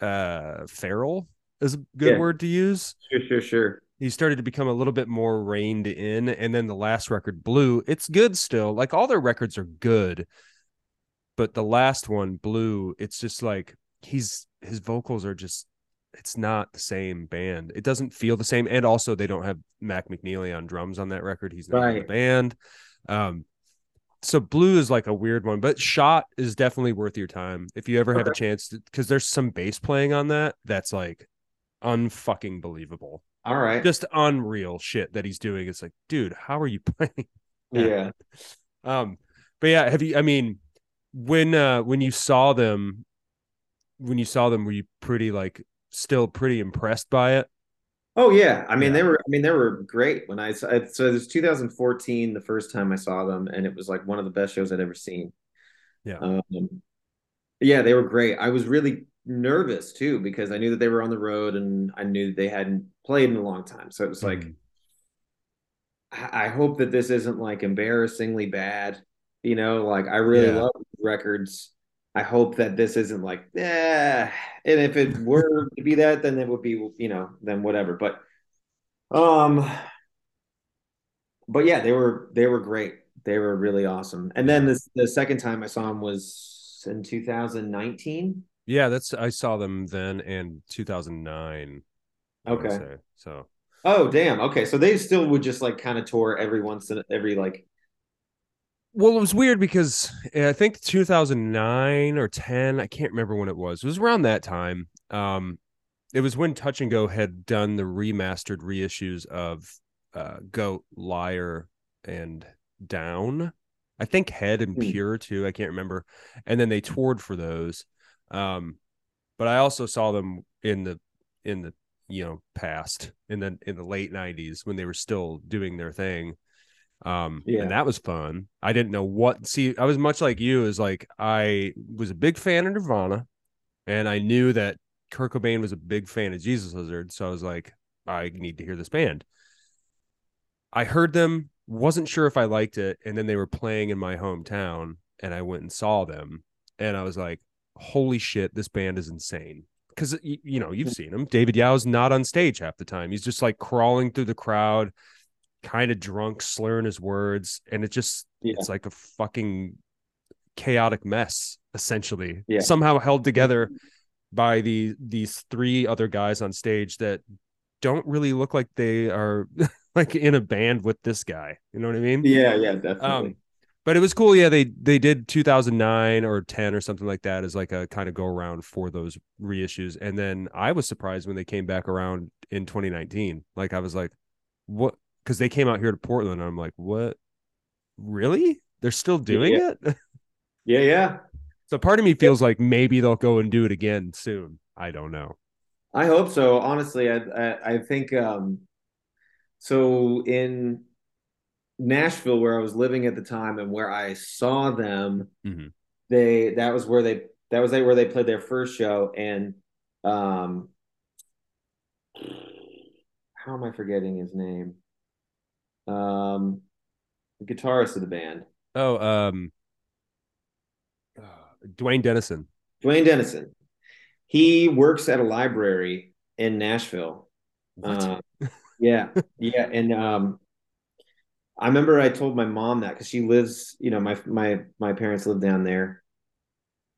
uh, feral, is a good yeah. word to use. Sure, sure, sure. He started to become a little bit more reined in, and then the last record, Blue, it's good still. Like all their records are good. But the last one, Blue, it's just like he's his vocals are just, it's not the same band. It doesn't feel the same. And also they don't have Mac McNeely on drums on that record. He's not right. in the band. Um, so Blue is like a weird one, but Shot is definitely worth your time. If you ever okay. have a chance, because there's some bass playing on that that's like unfucking believable. All right. Just unreal shit that he's doing. It's like, dude, how are you playing that? Yeah. Um, but yeah, have you, I mean, When uh when you saw them, when you saw them, were you pretty like still pretty impressed by it? Oh yeah, I mean yeah. they were. I mean they were great. When I saw it, so it was two thousand fourteen the first time I saw them, and it was like one of the best shows I'd ever seen. Yeah, um, yeah, they were great. I was really nervous too because I knew that they were on the road, and I knew that they hadn't played in a long time. So it was like, mm. I-, I hope that this isn't like embarrassingly bad. You know, like I really yeah. love records. I hope that this isn't like, yeah. And if it were to be that, then it would be, you know, then whatever. But, um, but yeah, they were they were great. They were really awesome. And then this, the second time I saw them was in two thousand nineteen. Yeah, that's I saw them then in two thousand nine. Okay. Say, so. Oh damn. Okay, so they still would just like kind of tour every once in every like. Well, it was weird because I think two thousand nine or ten, I can't remember when it was. It was around that time. Um, it was when Touch and Go had done the remastered reissues of uh, Goat, Liar, and Down. I think Head and Pure, too. I can't remember. And then they toured for those. Um, but I also saw them in the in the you know past in the in the late nineties when they were still doing their thing. Um, yeah. And that was fun. I didn't know what, see, I was much like you is like, I was a big fan of Nirvana and I knew that Kurt Cobain was a big fan of Jesus Lizard. So I was like, I need to hear this band. I heard them, wasn't sure if I liked it. And then they were playing in my hometown and I went and saw them and I was like, holy shit, this band is insane. Cause you, you know, you've seen them. David Yao's not on stage half the time. He's just like crawling through the crowd, kind of drunk, slurring his words, and it just yeah. it's like a fucking chaotic mess essentially yeah. somehow held together by the these three other guys on stage that don't really look like they are like in a band with this guy. You know what I mean? Yeah, yeah, definitely. Um, but it was cool. Yeah, they they did two thousand nine or ten or something like that as like a kind of go around for those reissues. And then I was surprised when they came back around in twenty nineteen. Like I was like, what? Because they came out here to Portland. And I'm like, what? Really? They're still doing yeah. it? Yeah, yeah. So part of me feels like maybe they'll go and do it again soon. I don't know. I hope so. Honestly, I I, I think um, so in Nashville, where I was living at the time and where I saw them, mm-hmm. they that was where they that was where they played their first show. And um, how am I forgetting his name? Um, the guitarist of the band. Oh, um, uh, Dwayne Denison. Dwayne Denison. He works at a library in Nashville. Uh, yeah, yeah, and um, I remember I told my mom that because she lives, you know, my my my parents live down there,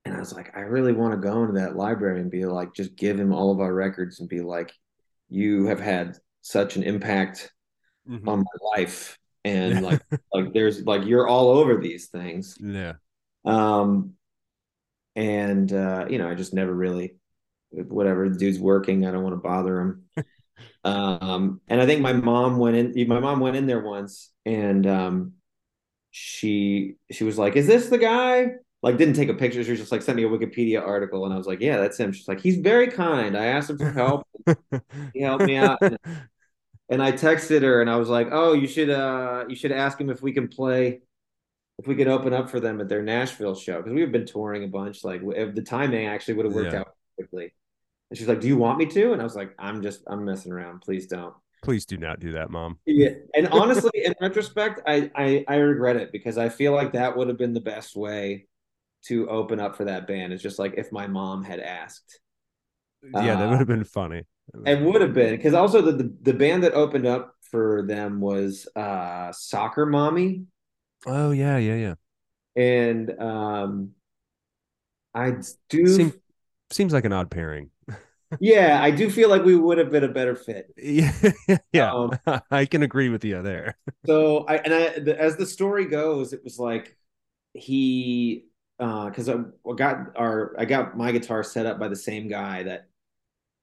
and I was like, I really want to go into that library and be like, just give him all of our records and be like, you have had such an impact mm-hmm. on my life, and yeah. like, like there's like you're all over these things. Yeah. Um, and uh, you know, I just never really. Whatever, the dude's working, I don't want to bother him. Um, and I think my mom went in, my mom went in there once and um, she, she was like, is this the guy? Like didn't take a picture. She was just like, sent me a Wikipedia article. And I was like, yeah, that's him. She's like, he's very kind. I asked him for help. He helped me out. And, and I texted her and I was like, oh, you should, uh, you should ask him if we can play, if we could open up for them at their Nashville show. Cause we've been touring a bunch. Like the timing actually would have worked yeah. out perfectly. And she's like, do you want me to? And I was like, I'm just, I'm messing around. Please don't. Please do not do that, Mom. Yeah. And honestly, in retrospect, I, I I regret it because I feel like that would have been the best way to open up for that band. It's just like if my mom had asked. Yeah, that would have been funny. Uh, it would have been. Because also the, the, the band that opened up for them was uh, Soccer Mommy. Oh, yeah, yeah, yeah. And um, I do... Seem, seems like an odd pairing. Yeah, I do feel like we would have been a better fit. Yeah, yeah, um, I can agree with you there. So, I and I, the, as the story goes, it was like he, because uh, I got our, I got my guitar set up by the same guy that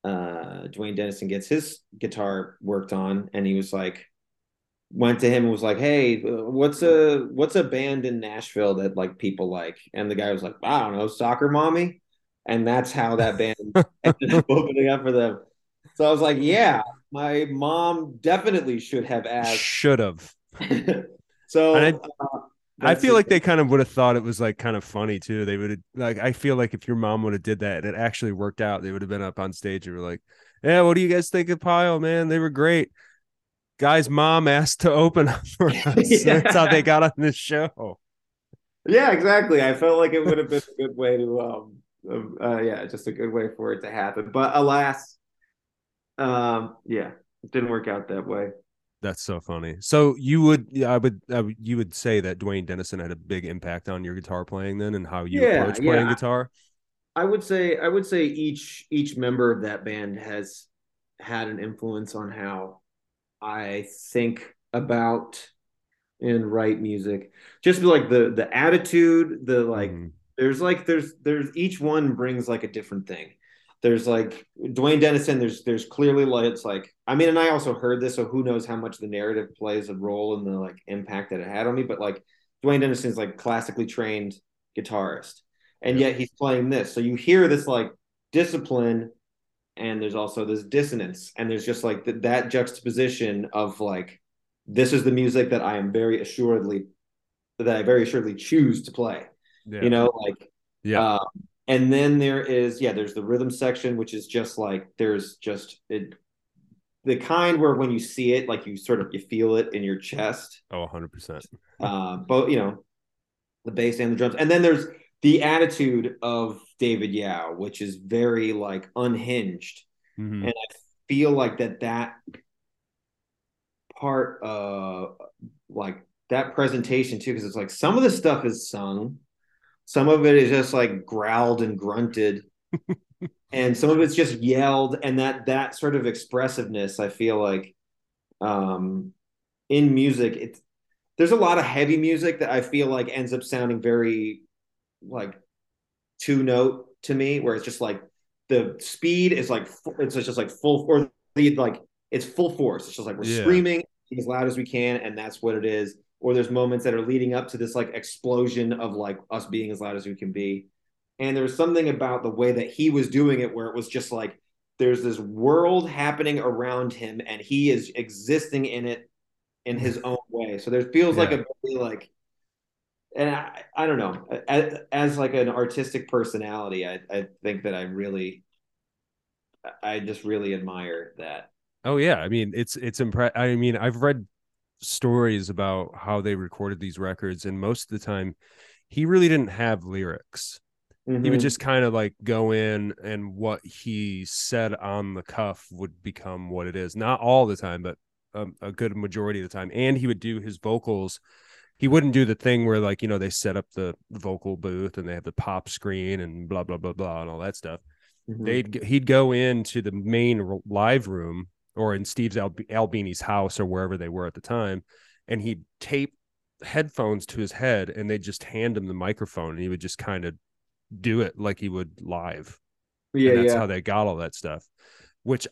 uh, Dwayne Denison gets his guitar worked on, and he was like, went to him and was like, "Hey, what's a what's a band in Nashville that like people like?" And the guy was like, "I don't know, Soccer Mommy." And that's how that band ended up opening up for them. So I was like, yeah, my mom definitely should have asked. Should have. So I, uh, I feel it. Like they kind of would have thought it was like kind of funny too. They would have like, I feel like if your mom would have did that and it actually worked out, they would have been up on stage and were like, yeah, what do you guys think of Pile, man? They were great. Guys, Mom asked to open up for us. Yeah. That's how they got on this show. Yeah, exactly. I felt like it would have been a good way to, um, Uh, yeah, just a good way for it to happen. But alas, um, yeah, it didn't work out that way. That's so funny. So you would, I would, I would you would say that Dwayne Denison had a big impact on your guitar playing then, and how you yeah, approach playing yeah. guitar. I would say, I would say each each member of that band has had an influence on how I think about and write music. Just like the the attitude, the like. Mm. There's like there's there's each one brings like a different thing. There's like Dwayne Denison. There's there's clearly like it's like I mean, and I also heard this, so who knows how much the narrative plays a role in the like impact that it had on me. But like Dwayne Denison's like classically trained guitarist, and yeah. yet he's playing this. So you hear this like discipline, and there's also this dissonance, and there's just like the, that juxtaposition of like this is the music that I am very assuredly that I very assuredly choose to play. Yeah. You know, like, yeah. Uh, and then there is, yeah, there's the rhythm section, which is just like, there's just it, the kind where when you see it, like you sort of, you feel it in your chest. Oh, a hundred percent. Uh, but you know, the bass and the drums. And then there's the attitude of David Yao, which is very like unhinged. Mm-hmm. And I feel like that, that part of like that presentation too, because it's like some of the stuff is sung. Some of it is just like growled and grunted. and some of it's just yelled, and that that sort of expressiveness, I feel like, um, in music, it's there's a lot of heavy music that I feel like ends up sounding very like two note to me, where it's just like the speed is like it's just like full, or the like it's full force. It's just like we're yeah. screaming as loud as we can, and that's what it is. Or there's moments that are leading up to this like explosion of like us being as loud as we can be. And there was something about the way that he was doing it where it was just like there's this world happening around him and he is existing in it in his own way. So there feels yeah. like a really like, and I, I don't know, as, as like an artistic personality, I, I think that I really, I just really admire that. Oh yeah. I mean, it's, it's impre- I mean, I've read stories about how they recorded these records, and most of the time he really didn't have lyrics. Mm-hmm. He would just kind of like go in, and what he said on the cuff would become what it is. Not all the time, but um, a good majority of the time. And he would do his vocals. He wouldn't do the thing where, like, you know, they set up the vocal booth and they have the pop screen and blah blah blah blah and all that stuff. Mm-hmm. They'd he'd go into the main live room, or in Steve Alb- Albini's house, or wherever they were at the time, and he'd tape headphones to his head, and they'd just hand him the microphone, and he would just kind of do it like he would live. Yeah, and that's yeah. how they got all that stuff, which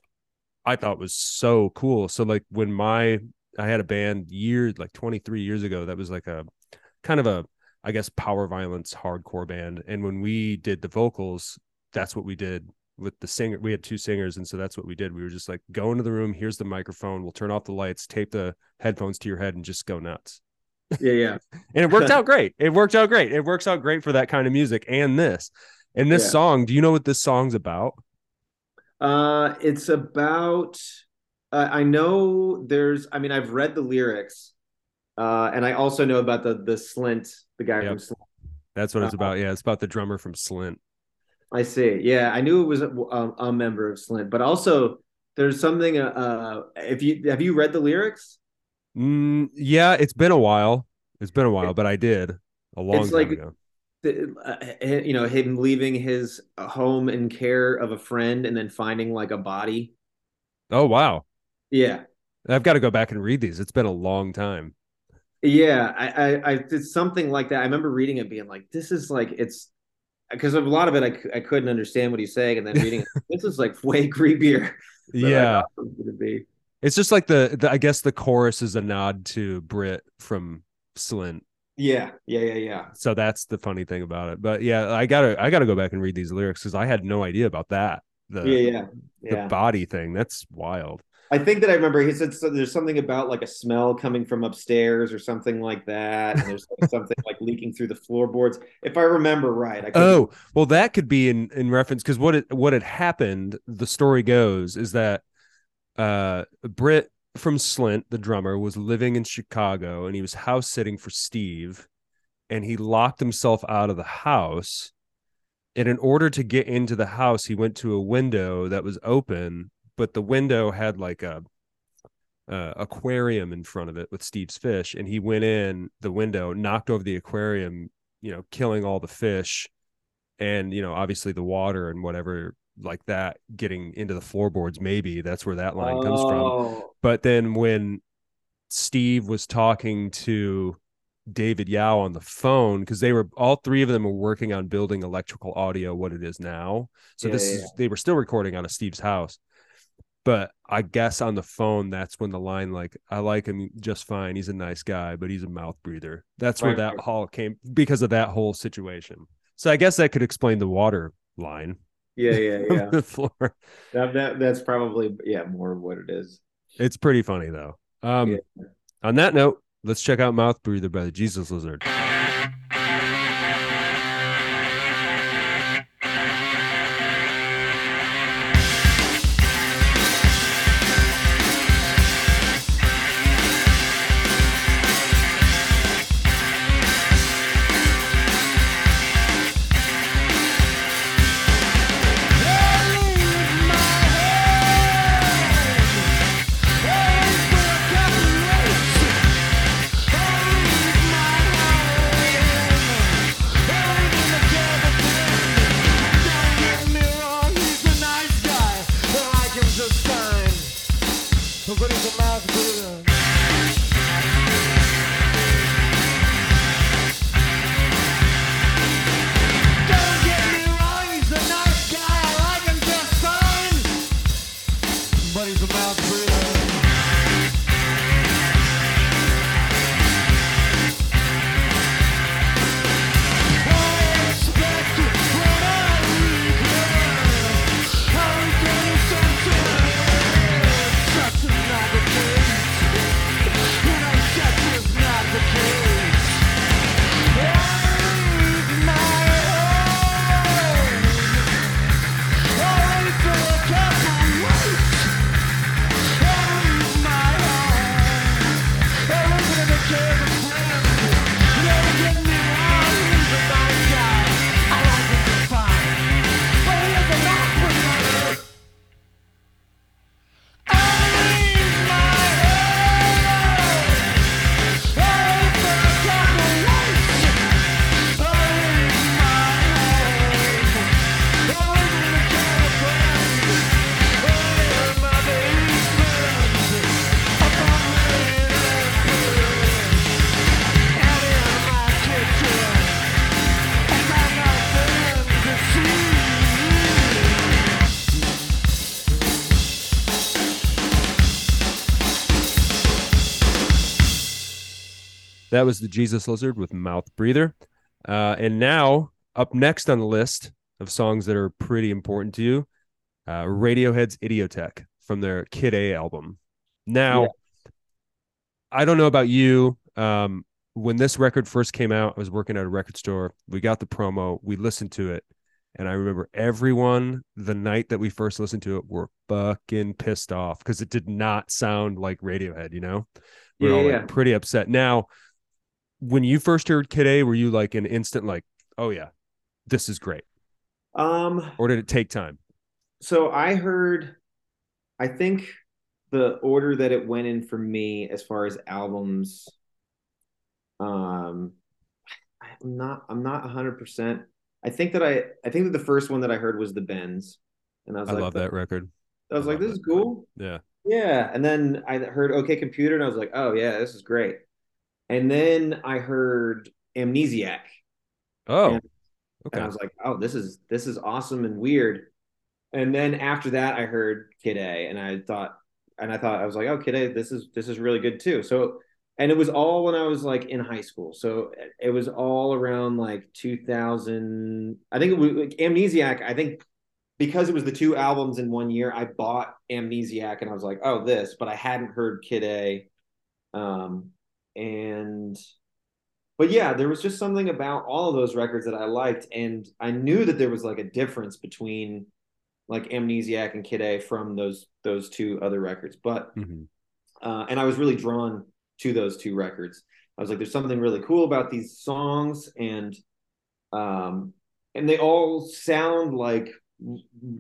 I thought was so cool. So, like, when my I had a band years, like twenty-three years ago, that was like a kind of a, I guess, power violence hardcore band, and when we did the vocals, that's what we did. With the singer, we had two singers, and so that's what we did. We were just like, go into the room, here's the microphone, we'll turn off the lights, tape the headphones to your head, and just go nuts. Yeah, yeah. And it worked out great. It worked out great. It works out great for that kind of music. And this, and this yeah. song. Do you know what this song's about? Uh, it's about. Uh, I know there's. I mean, I've read the lyrics, uh, and I also know about the the Slint, the guy yep. from Slint. That's what it's uh, about. Yeah, it's about the drummer from Slint. I see. Yeah, I knew it was a, a member of Slint, but also there's something. Uh, if you have you read the lyrics? Mm, yeah, it's been a while. It's been a while, but I did a long it's time like, ago. The, uh, you know, him leaving his home in care of a friend and then finding like a body. Oh wow! Yeah, I've got to go back and read these. It's been a long time. Yeah, I, I, I did something like that. I remember reading it, being like, "This is like it's." Because a lot of it, I, I couldn't understand what he's saying, and then reading it, this is like way creepier. Yeah, it be. It's just like the, the I guess the chorus is a nod to Brit from Slint. Yeah, yeah, yeah, yeah. So that's the funny thing about it. But yeah, I gotta I gotta go back and read these lyrics because I had no idea about that. The, yeah, yeah, yeah. The body thing, that's wild. I think that I remember he said so there's something about like a smell coming from upstairs or something like that. And there's like something like leaking through the floorboards. If I remember right. I oh, well, that could be in, in reference because what it, what had happened, the story goes, is that uh, Britt from Slint, the drummer, was living in Chicago and he was house sitting for Steve. And he locked himself out of the house. And in order to get into the house, he went to a window that was open. But the window had like a uh, aquarium in front of it with Steve's fish. And he went in the window, knocked over the aquarium, you know, killing all the fish and, you know, obviously the water and whatever like that, getting into the floorboards. Maybe that's where that line oh. comes from. But then when Steve was talking to David Yao on the phone, because they were all three of them were working on building Electrical Audio, what it is now. So yeah, this yeah. is, they were still recording out of Steve's house. But I guess on the phone, that's when the line, like, I like him just fine. He's a nice guy, but he's a mouth breather. That's where that all came because of that whole situation. So I guess that could explain the water line. Yeah, yeah, yeah. The floor. That, that, that's probably, yeah, more of what it is. It's pretty funny, though. Um, yeah. On that note, let's check out Mouth Breather by the Jesus Lizard. Somebody's a mouth breather. Don't get me wrong, he's a nice guy. I like him just fine. Somebody's a mouth breather. That was the Jesus Lizard with Mouth Breather. Uh, and now, up next on the list of songs that are pretty important to you, uh, Radiohead's Idiotech from their Kid A album. Now, yeah. I don't know about you. Um, when this record first came out, I was working at a record store. We got the promo. We listened to it. And I remember everyone, the night that we first listened to it, were fucking pissed off because it did not sound like Radiohead, you know? We were yeah, all like, pretty upset. Now, when you first heard Kid A, were you like an instant like, oh yeah, this is great? Um, or did it take time? So I heard, I think the order that it went in for me as far as albums, um, I'm not, I'm not a hundred percent. I think that I, I think that the first one that I heard was The Bends, and I was I like, love that record. I was I like, this is cool. Record. Yeah, yeah. And then I heard OK Computer, and I was like, oh yeah, this is great. And then I heard Amnesiac. Oh, and, okay. And I was like, "Oh, this is this is awesome and weird." And then after that, I heard Kid A, and I thought, and I thought I was like, "Oh, Kid A, this is this is really good too." So, and it was all when I was like in high school, so it was all around like two thousand. I think it was like, Amnesiac. I think because it was the two albums in one year, I bought Amnesiac, and I was like, "Oh, this," but I hadn't heard Kid A. Um. And, but yeah, there was just something about all of those records that I liked. And I knew that there was like a difference between like Amnesiac and Kid A from those, those two other records. But, mm-hmm. uh, and I was really drawn to those two records. I was like, there's something really cool about these songs. And, um, and they all sound like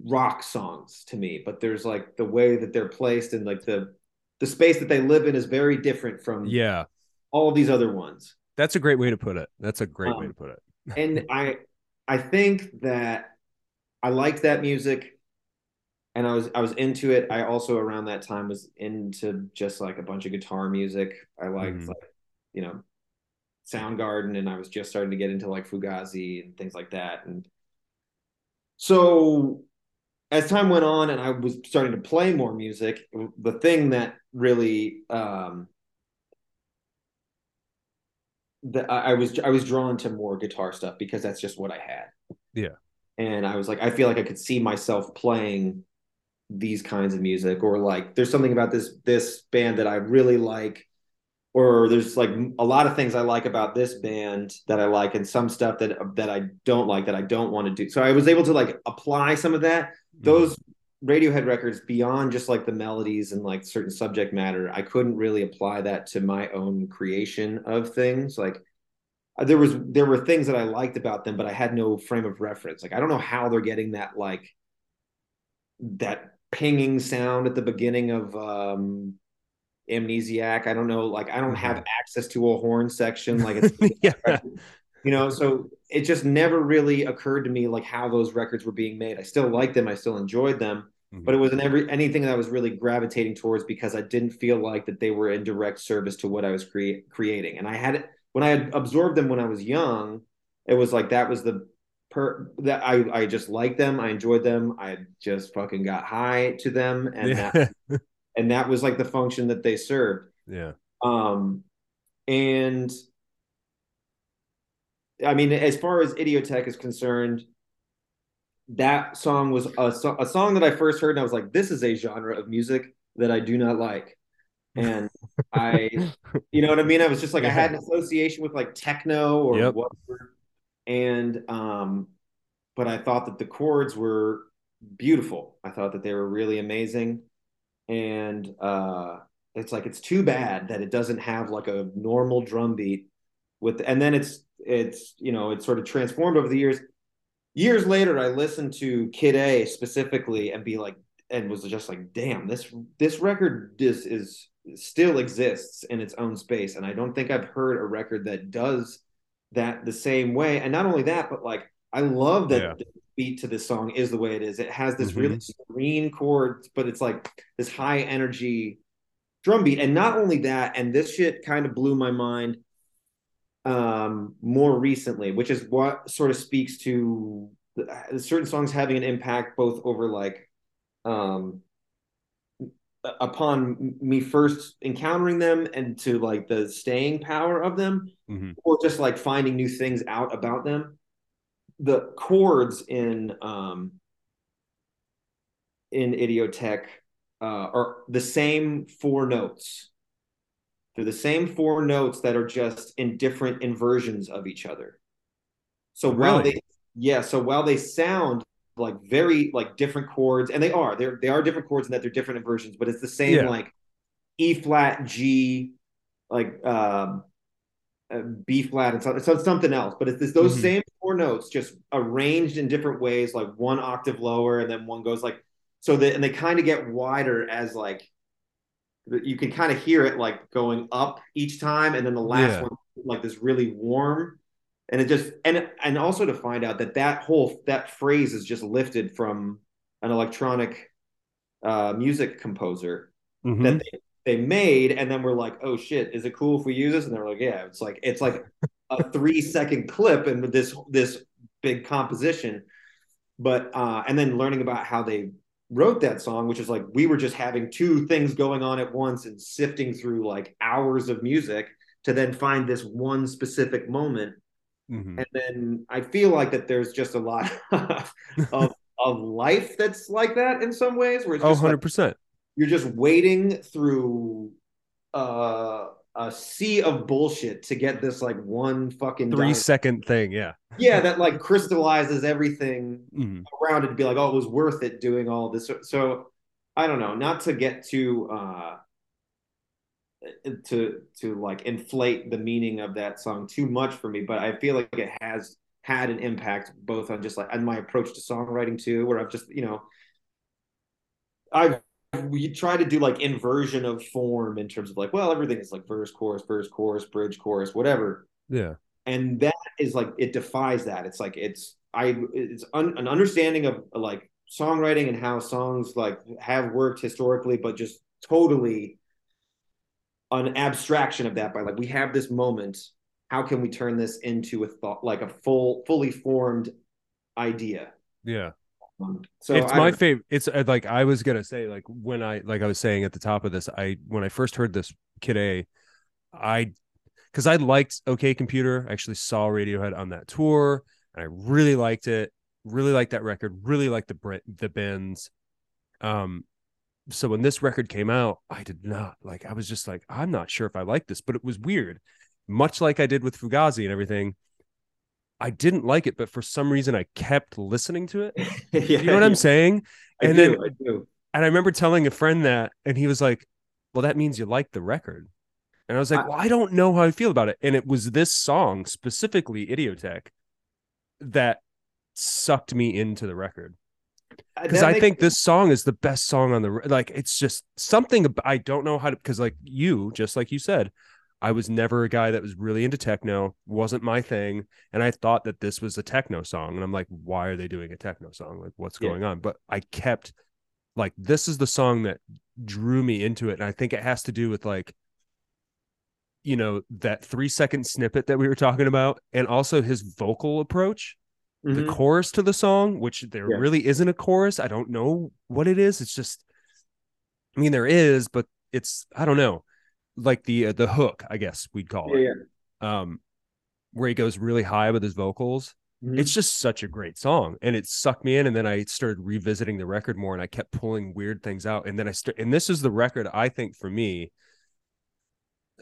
rock songs to me, but there's like the way that they're placed and like the, the space that they live in is very different from, yeah, all of these other ones. That's a great way to put it. That's a great um, way to put it. And I I think that I liked that music and I was I was into it. I also around that time was into just like a bunch of guitar music. I liked mm-hmm. like, you know, Soundgarden, and I was just starting to get into like Fugazi and things like that. And so as time went on and I was starting to play more music, the thing that really um that I was I was drawn to more guitar stuff because that's just what I had. Yeah. And I was like, I feel like I could see myself playing these kinds of music, or like there's something about this this band that I really like, or there's like a lot of things I like about this band that I like, and some stuff that that I don't like that I don't want to do. So I was able to like apply some of that. Mm-hmm. Those Radiohead records, beyond just like the melodies and like certain subject matter, I couldn't really apply that to my own creation of things. Like there was there were things that I liked about them, but I had no frame of reference. Like I don't know how they're getting that like that pinging sound at the beginning of um Amnesiac. I don't know, like I don't have access to a horn section like it's yeah. You know, so it just never really occurred to me like how those records were being made. I still liked them. I still enjoyed them. Mm-hmm. But it wasn't every anything that I was really gravitating towards, because I didn't feel like that they were in direct service to what I was cre- creating. And I had, when I had absorbed them when I was young, it was like that was the per that I, I just liked them. I enjoyed them. I just fucking got high to them. And yeah. that and that was like the function that they served. Yeah. Um, and I mean, as far as Idiotech is concerned, that song was a, so- a song that I first heard, and I was like, this is a genre of music that I do not like. And I, you know what I mean? I was just like, yeah. I had an association with like techno or yep. whatever. And, um, but I thought that the chords were beautiful. I thought that they were really amazing. And uh, it's like, it's too bad that it doesn't have like a normal drum beat with, and then it's, it's, you know, it's sort of transformed over the years. Years later, I listened to Kid A specifically and be like, and was just like, damn, this this record is, is still exists in its own space. And I don't think I've heard a record that does that the same way. And not only that, but like, I love that yeah. the beat to this song is the way it is. It has this mm-hmm. really serene chords, but it's like this high energy drum beat. And not only that, and this shit kind of blew my mind um, more recently, which is what sort of speaks to the, certain songs having an impact both over like, um upon me first encountering them and to like the staying power of them mm-hmm. or just like finding new things out about them. The chords in um in Idiotech uh are the same four notes. They're the same four notes that are just in different inversions of each other. So while really? they yeah, so while they sound like very like different chords, and they are they're they are different chords in that they're different inversions, but it's the same yeah. like E flat, G, like um B flat, and so, so something else, but it's this, those mm-hmm. same four notes just arranged in different ways, like one octave lower and then one goes like so that, and they kind of get wider as like you can kind of hear it like going up each time, and then the last yeah. one like this really warm. And it just and and also to find out that that whole that phrase is just lifted from an electronic uh, music composer mm-hmm. that they, they made, and then we're like, oh shit, is it cool if we use this? And they're like, yeah, it's like it's like a three second clip in this this big composition. But uh, and then learning about how they wrote that song, which is like we were just having two things going on at once and sifting through like hours of music to then find this one specific moment. Mm-hmm. And then I feel like that there's just a lot of, of of life that's like that in some ways, where it's just oh, one hundred percent. Like, you're just wading through uh, a sea of bullshit to get this like one fucking three diamond. second thing, yeah, yeah, that like crystallizes everything mm-hmm. around it to be like, oh, it was worth it doing all this. So, so I don't know, not to get too uh, to to like inflate the meaning of that song too much for me, but I feel like it has had an impact both on just like on my approach to songwriting too, where I've just, you know, I've we try to do like inversion of form in terms of like, well, everything is like verse, chorus, verse, chorus, bridge, chorus, whatever. Yeah. And that is like, it defies that. It's like, it's, I, it's un, an understanding of like songwriting and how songs like have worked historically, but just totally an abstraction of that by like, we have this moment, how can we turn this into a thought, like a full fully formed idea? Yeah. Um, so it's I, my favorite. It's like I was gonna say, like when I like I was saying at the top of this, I when I first heard this Kid A, I because I liked OK Computer. I actually saw Radiohead on that tour and I really liked it, really liked that record, really liked the the bends. Um So when this record came out, I did not like, I was just like, I'm not sure if I like this, but it was weird. Much like I did with Fugazi and everything. I didn't like it, but for some reason I kept listening to it. yeah, you know what yeah. I'm saying? I and do, then, I do. And I remember telling a friend that, and he was like, well, that means you like the record. And I was like, I, well, I don't know how I feel about it. And it was this song, specifically Idiotech, that sucked me into the record. Because I think this song is the best song on the, like, it's just something about, I don't know how to, because like you, just like you said, I was never a guy that was really into techno, wasn't my thing. And I thought that this was a techno song. And I'm like, why are they doing a techno song? Like, what's yeah. going on? But I kept like, this is the song that drew me into it. And I think it has to do with, like, you know, that three second snippet that we were talking about, and also his vocal approach, mm-hmm. the chorus to the song, which there yeah. really isn't a chorus. I don't know what it is. It's just, I mean, there is, but it's, I don't know, like the, uh, the hook, I guess we'd call yeah, it, yeah. Um, where he goes really high with his vocals. Mm-hmm. It's just such a great song, and it sucked me in. And then I started revisiting the record more, and I kept pulling weird things out. And then I started, and this is the record, I think, for me,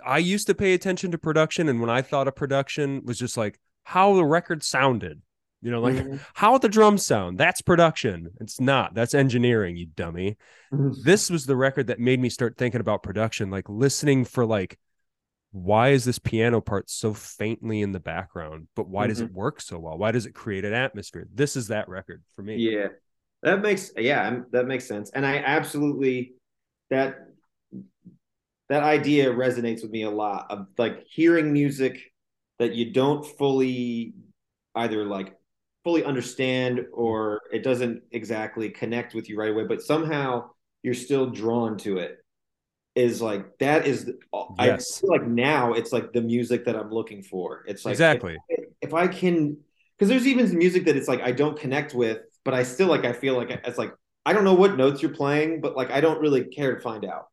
I used to pay attention to production, and when I thought of production, was just like how the record sounded, you know, like mm-hmm. how the drums sound. That's production. It's not. That's engineering, you dummy. Mm-hmm. This was the record that made me start thinking about production, like listening for, like, why is this piano part so faintly in the background, but why mm-hmm. does it work so well? Why does it create an atmosphere? This is that record for me. Yeah, that makes yeah that makes sense, and I absolutely that. That idea resonates with me a lot, of like hearing music that you don't fully either like fully understand, or it doesn't exactly connect with you right away, but somehow you're still drawn to it, is like, that is, yes. I feel like now it's like the music that I'm looking for. It's like, exactly. If, if I can, because there's even music that it's like, I don't connect with, but I still like, I feel like it's like, I don't know what notes you're playing, but like, I don't really care to find out.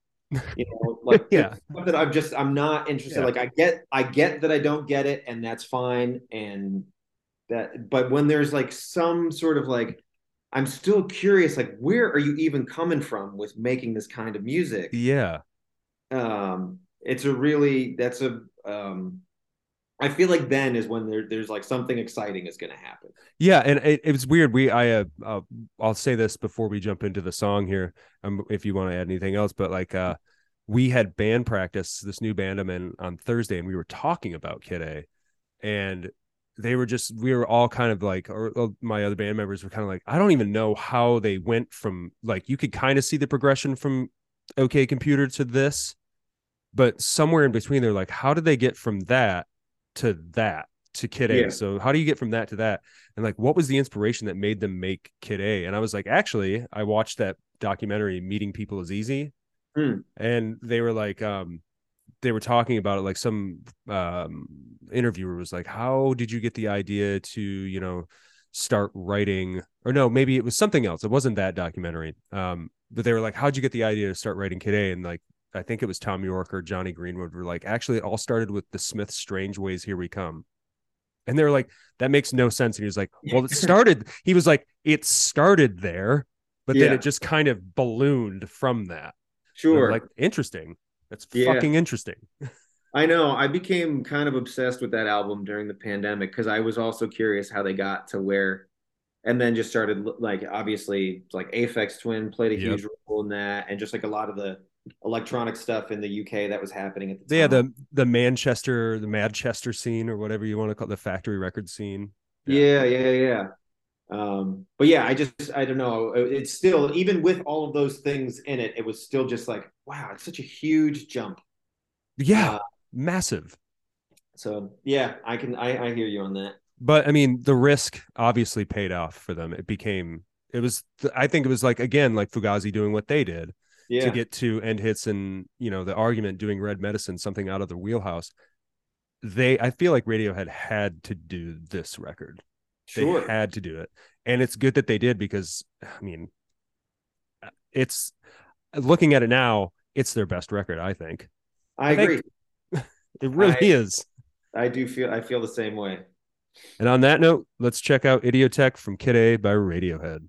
You know, like yeah. that I'm just I'm not interested. Yeah. Like I get I get that I don't get it, and that's fine. And that, but when there's like some sort of like, I'm still curious, like where are you even coming from with making this kind of music? Yeah, um, it's a really that's a. Um, I feel like then is when there there's like something exciting is going to happen. Yeah, and it, it was weird. We I uh, uh I'll say this before we jump into the song here, um, if you want to add anything else, but like uh we had band practice, this new band I'm in, on Thursday, and we were talking about Kid A, and they were just we were all kind of like, or, or my other band members were kind of like, I don't even know how they went from, like, you could kind of see the progression from OK Computer to this, but somewhere in between they're like, how did they get from that to that to Kid A? Yeah. So how do you get from that to that? And like, what was the inspiration that made them make Kid A? And I was like, actually, I watched that documentary, Meeting People Is Easy. Mm. And they were like, um, they were talking about it. Like some um, interviewer was like, how did you get the idea to, you know, start writing? Or no, maybe it was something else. It wasn't that documentary. Um, but they were like, how'd you get the idea to start writing Kid A? And like, I think it was Tom York or Johnny Greenwood were like, actually, it all started with the Smiths' Strange Ways, Here We Come. And they were like, that makes no sense. And he was like, well, it started. He was like, it started there, but yeah. then it just kind of ballooned from that. Sure. Like, interesting. That's yeah. fucking interesting. I know. I became kind of obsessed with that album during the pandemic, because I was also curious how they got to where, and then just started, like, obviously, like Aphex Twin played a yep. huge role in that. And just like a lot of the electronic stuff in the U K that was happening at the yeah, time. Yeah, the the Manchester, the Madchester scene, or whatever you want to call it, the factory record scene. Yeah, yeah, yeah. yeah. Um, but yeah, I just, I don't know. It's still, even with all of those things in it, it was still just like, wow, it's such a huge jump. Yeah, uh, massive. So yeah, I can, I, I hear you on that. But I mean, the risk obviously paid off for them. It became, it was, I think it was like, again, like Fugazi doing what they did. Yeah. To get to End Hits and, you know, The Argument doing Red Medicine, something out of the wheelhouse. They, I feel like Radiohead had to do this record. Sure. They had to do it. And it's good that they did, because, I mean, it's, looking at it now, it's their best record, I think. I, I agree. Think it really I, is. I do feel, I feel the same way. And on that note, let's check out Idiotech from Kid A by Radiohead.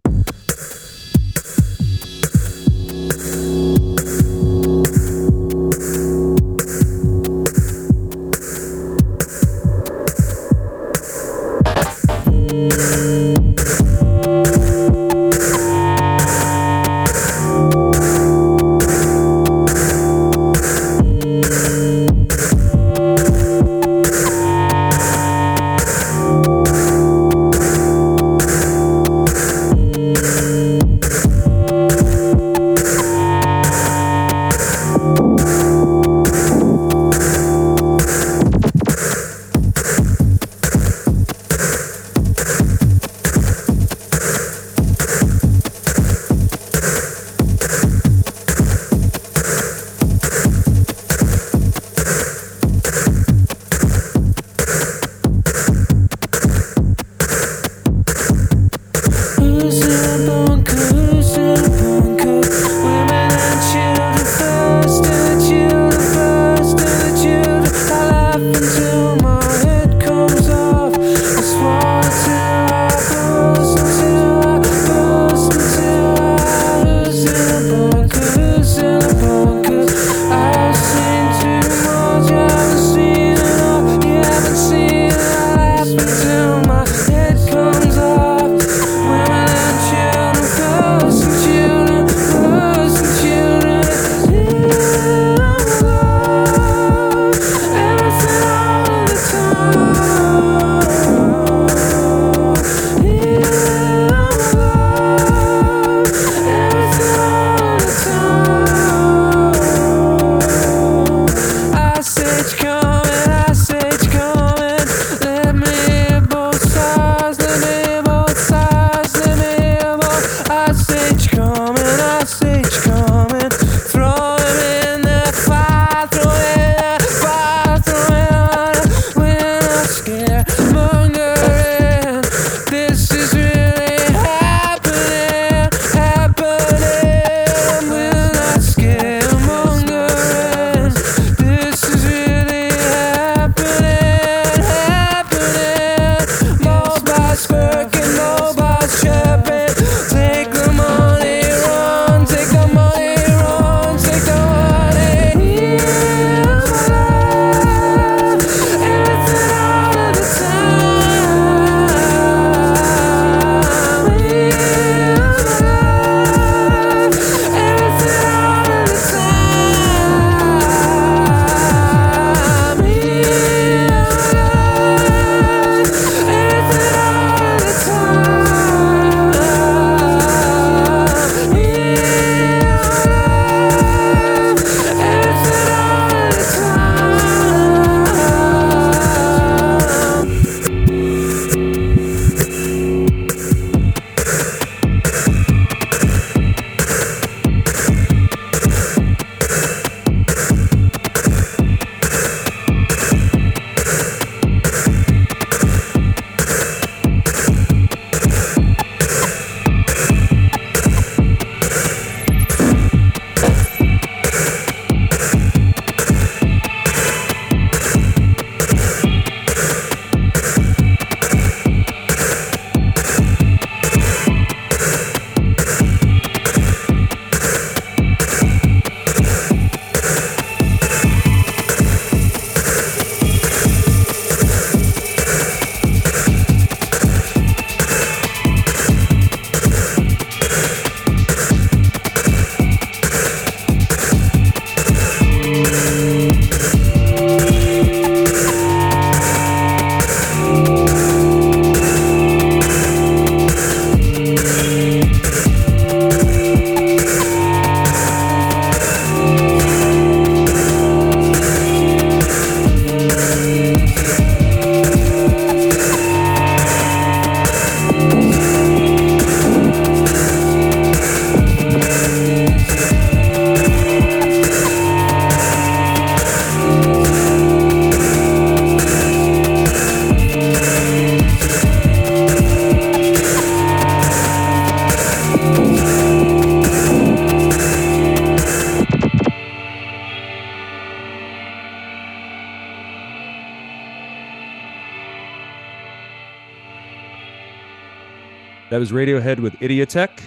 That was Radiohead with Idiotech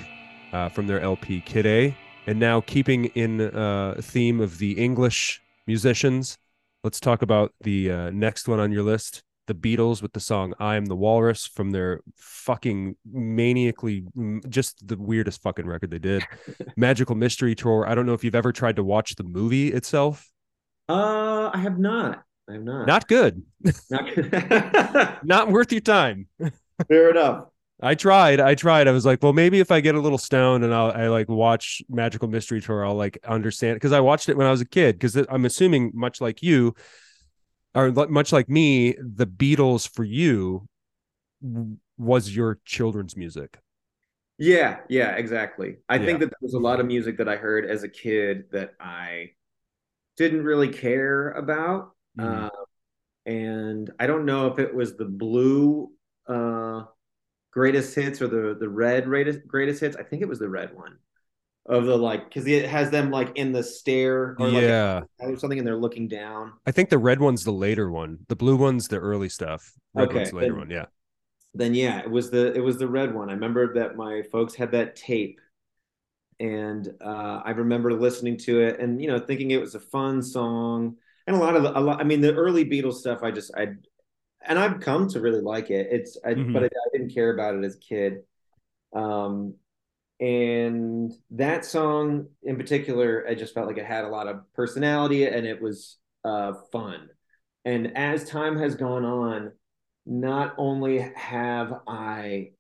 uh, from their L P Kid A. And now, keeping in uh, theme of the English musicians, let's talk about the uh, next one on your list, the Beatles with the song I Am the Walrus from their fucking maniacally, just the weirdest fucking record they did, Magical Mystery Tour. I don't know if you've ever tried to watch the movie itself. Uh, I have not. I have not. Not good. Not good. Not worth your time. Fair enough. I tried. I tried. I was like, well, maybe if I get a little stoned and I'll, I like watch Magical Mystery Tour, I'll like understand, because I watched it when I was a kid, because I'm assuming much like you or much like me, the Beatles for you was your children's music. Yeah, yeah, exactly. I yeah. think that there was a lot of music that I heard as a kid that I didn't really care about. Mm-hmm. Uh, and I don't know if it was the blue uh greatest hits or the the red greatest hits. I think it was the red one of the, like, because it has them like in the stair or like yeah a, or something, and they're looking down. I think the red one's the later one, the blue one's the early stuff. Red okay one's the later then, one yeah then yeah it was the it was the red one. I remember that my folks had that tape, and uh I remember listening to it and, you know, thinking it was a fun song. And a lot of the, a lot I mean the early Beatles stuff, I just I and I've come to really like it. It's, I, mm-hmm. but I, I didn't care about it as a kid. Um, and that song in particular, I just felt like it had a lot of personality and it was uh, fun. And as time has gone on, not only have I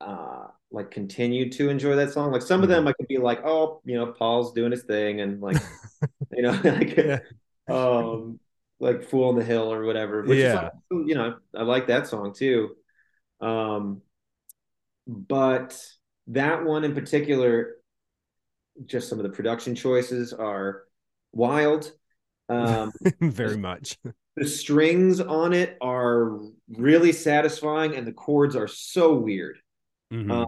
uh, like continued to enjoy that song, like some mm-hmm. of them I could be like, oh, you know, Paul's doing his thing, and like, you know, like, yeah. um, like Fool on the Hill or whatever, which yeah. is like, you know, I like that song too. Um, but that one in particular, just some of the production choices are wild. Um, Very much. The strings on it are really satisfying and the chords are so weird. Mm-hmm. Um,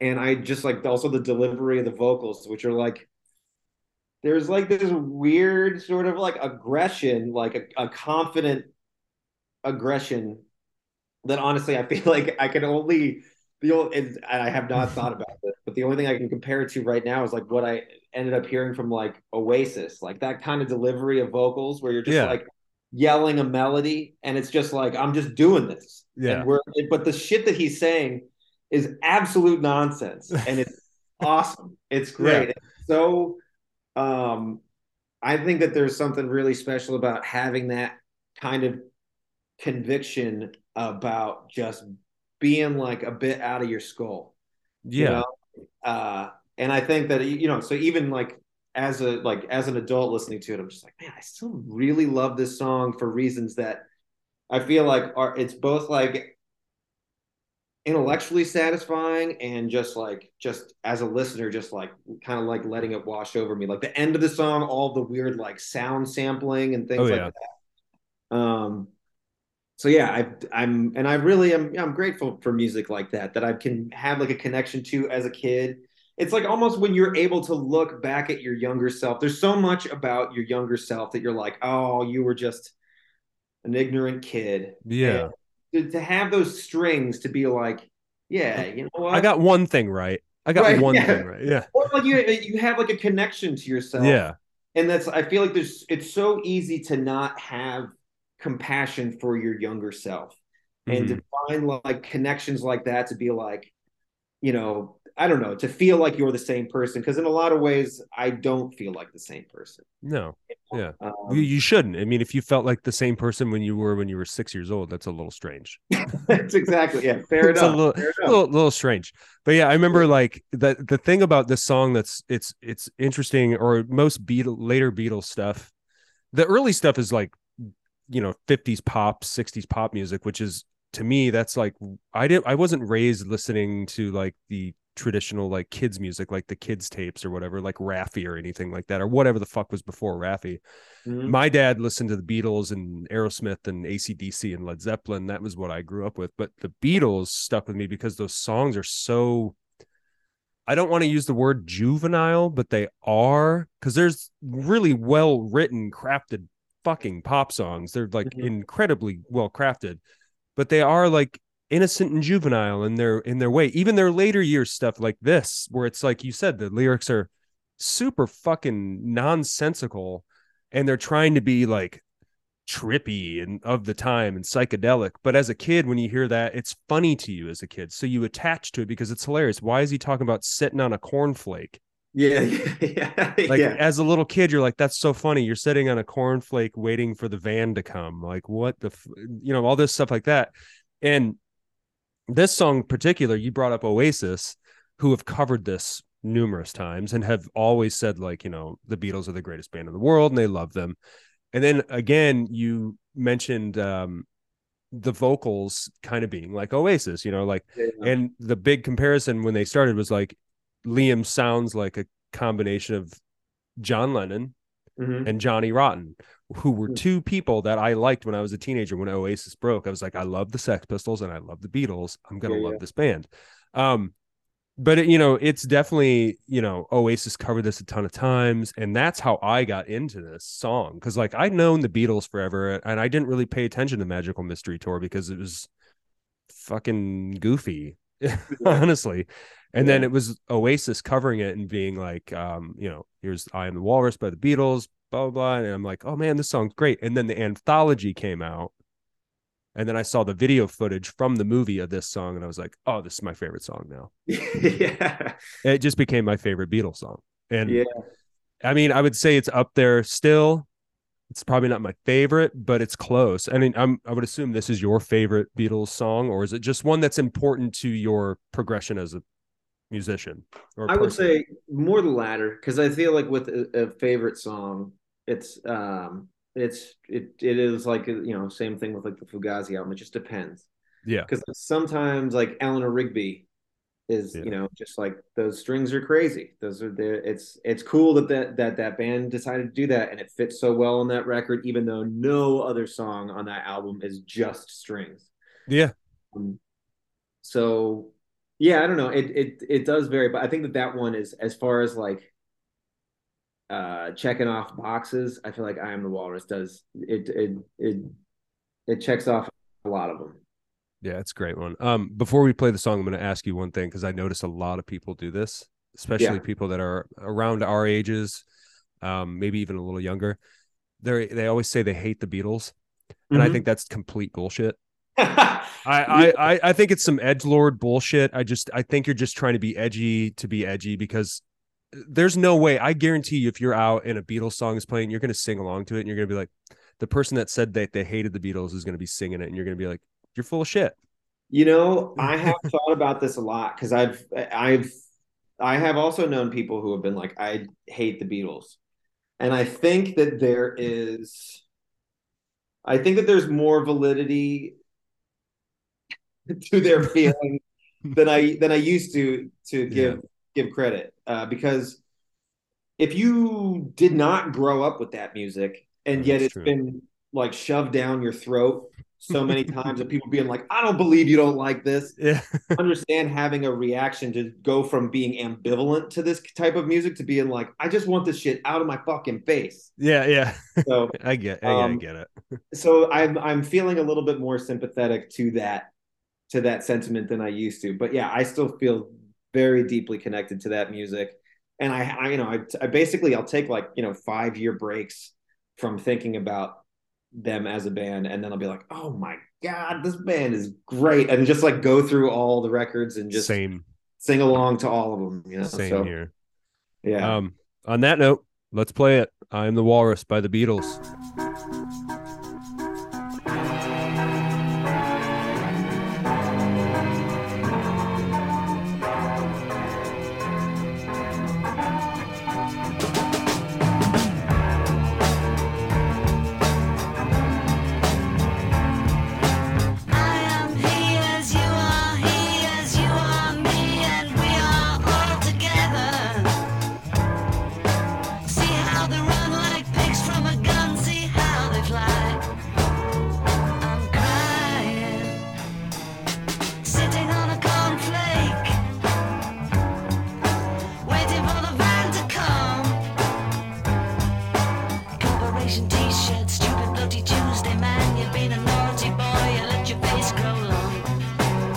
and I just like also the delivery of the vocals, which are like, there's like this weird sort of like aggression, like a, a confident aggression that honestly, I feel like I can only, the old, and I have not thought about this, but the only thing I can compare it to right now is like what I ended up hearing from like Oasis, like that kind of delivery of vocals where you're just yeah. like yelling a melody. And it's just like, I'm just doing this. Yeah. And we're, but the shit that he's saying is absolute nonsense. And it's awesome. It's great. Yeah. It's so... Um, I think that there's something really special about having that kind of conviction about just being like a bit out of your skull. Yeah. You know? Uh, and I think that, you know, so even like as a, like as an adult listening to it, I'm just like, man, I still really love this song for reasons that I feel like are, it's both like intellectually satisfying and just like, just as a listener, just like kind of like letting it wash over me, like the end of the song, all the weird like sound sampling and things oh, yeah. like that. Um so yeah, I I'm and I really am I'm grateful for music like that that I can have like a connection to as a kid. It's like almost when you're able to look back at your younger self, there's so much about your younger self that you're like, oh, you were just an ignorant kid. Yeah. And to have those strings to be like, yeah, you know what? I got one thing right. I got right, one yeah. thing right. Yeah. Or like you, you have like a connection to yourself. Yeah. And that's, I feel like there's, it's so easy to not have compassion for your younger self and mm-hmm. to find like connections like that to be like, you know, I don't know, to feel like you're the same person. Cause in a lot of ways, I don't feel like the same person. No. Yeah. Um, you shouldn't. I mean, if you felt like the same person when you were, when you were six years old, that's a little strange. That's exactly. Yeah. Fair enough. A little, fair enough. Little, little strange, but yeah, I remember like the, the thing about this song that's it's, it's interesting, or most Beatle, later Beatles stuff. The early stuff is like, you know, fifties pop, sixties pop music, which is to me, that's like, I didn't, I wasn't raised listening to like the traditional like kids music, like the kids tapes or whatever, like Raffi or anything like that, or whatever the fuck was before Raffi. Mm-hmm. My dad listened to the Beatles and Aerosmith and A C D C and Led Zeppelin. That was what I grew up with. But the Beatles stuck with me because those songs are so, I don't want to use the word juvenile, but they are, because there's really well written, crafted fucking pop songs. They're like mm-hmm. incredibly well crafted, but they are like innocent and juvenile in their in their way. Even their later years stuff like this, where it's like you said, the lyrics are super fucking nonsensical, and they're trying to be like trippy and of the time and psychedelic. But as a kid, when you hear that, it's funny to you as a kid, so you attach to it because it's hilarious. Why is he talking about sitting on a cornflake? Yeah, yeah, like yeah. As a little kid, you're like, that's so funny. You're sitting on a cornflake waiting for the van to come. Like, what the, f-? you know, all this stuff like that. And this song in particular, you brought up Oasis, who have covered this numerous times and have always said, like, you know, the Beatles are the greatest band in the world and they love them. And then again, you mentioned um, the vocals kind of being like Oasis, you know, like, yeah, yeah. And the big comparison when they started was like, Liam sounds like a combination of John Lennon mm-hmm. and Johnny Rotten, who were two people that I liked when I was a teenager. When Oasis broke, I was like, I love the Sex Pistols and I love the Beatles. I'm going to yeah, love yeah. this band. Um, but, it, you know, it's definitely, you know, Oasis covered this a ton of times. And that's how I got into this song. Because, like, I'd known the Beatles forever and I didn't really pay attention to Magical Mystery Tour because it was fucking goofy, yeah. honestly. And yeah. then it was Oasis covering it and being like, um, you know, here's I Am the Walrus by the Beatles, blah, blah, blah. And I'm like, oh, man, this song's great. And then the anthology came out. And then I saw the video footage from the movie of this song. And I was like, oh, this is my favorite song now. yeah. It just became my favorite Beatles song. And yeah. I mean, I would say it's up there still. It's probably not my favorite, but it's close. I mean, I'm, I would assume this is your favorite Beatles song, or is it just one that's important to your progression as a musician or I person. Would say more the latter, because I feel like with a, a favorite song, it's um it's it it is like, you know, same thing with like the Fugazi album. It just depends. Yeah, because sometimes like Eleanor Rigby is yeah. you know, just like those strings are crazy. Those are the it's it's cool that that that that band decided to do that, and it fits so well on that record, even though no other song on that album is just strings. Yeah. Um, so. Yeah, I don't know. It it it does vary, but I think that that one is, as far as like uh, checking off boxes, I feel like I Am the Walrus does it it it it checks off a lot of them. Yeah, it's a great one. Um, before we play the song, I'm going to ask you one thing, because I notice a lot of people do this, especially yeah. people that are around our ages, um, maybe even a little younger. They they always say they hate the Beatles, and mm-hmm. I think that's complete bullshit. I, I I think it's some edgelord bullshit. I just I think you're just trying to be edgy to be edgy, because there's no way. I guarantee you, if you're out and a Beatles song is playing, you're going to sing along to it, and you're going to be like, the person that said that they hated the Beatles is going to be singing it, and you're going to be like, you're full of shit. You know, I have thought about this a lot, because I've I've I have also known people who have been like, I hate the Beatles, and I think that there is, I think that there's more validity to their feelings than I than I used to to give yeah. give credit, uh, because if you did not grow up with that music, and That's yet it's true. Been like shoved down your throat so many times of people being like, I don't believe you don't like this. Yeah. Understand having a reaction to go from being ambivalent to this type of music to being like, I just want this shit out of my fucking face. Yeah, yeah. So I get, I, um, I get it. So I'm I'm feeling a little bit more sympathetic to that. to that sentiment than I used to. But yeah, I still feel very deeply connected to that music. And I, I you know, I, I basically, I'll take like, you know, five year breaks from thinking about them as a band. And then I'll be like, oh my God, this band is great. And just like go through all the records and just Same. Sing along to all of them. You know? Same so, here. Yeah. Um, on that note, let's play it. I Am the Walrus by the Beatles. T-shirt, stupid bloody Tuesday man, you've been a naughty boy, you let your face grow long.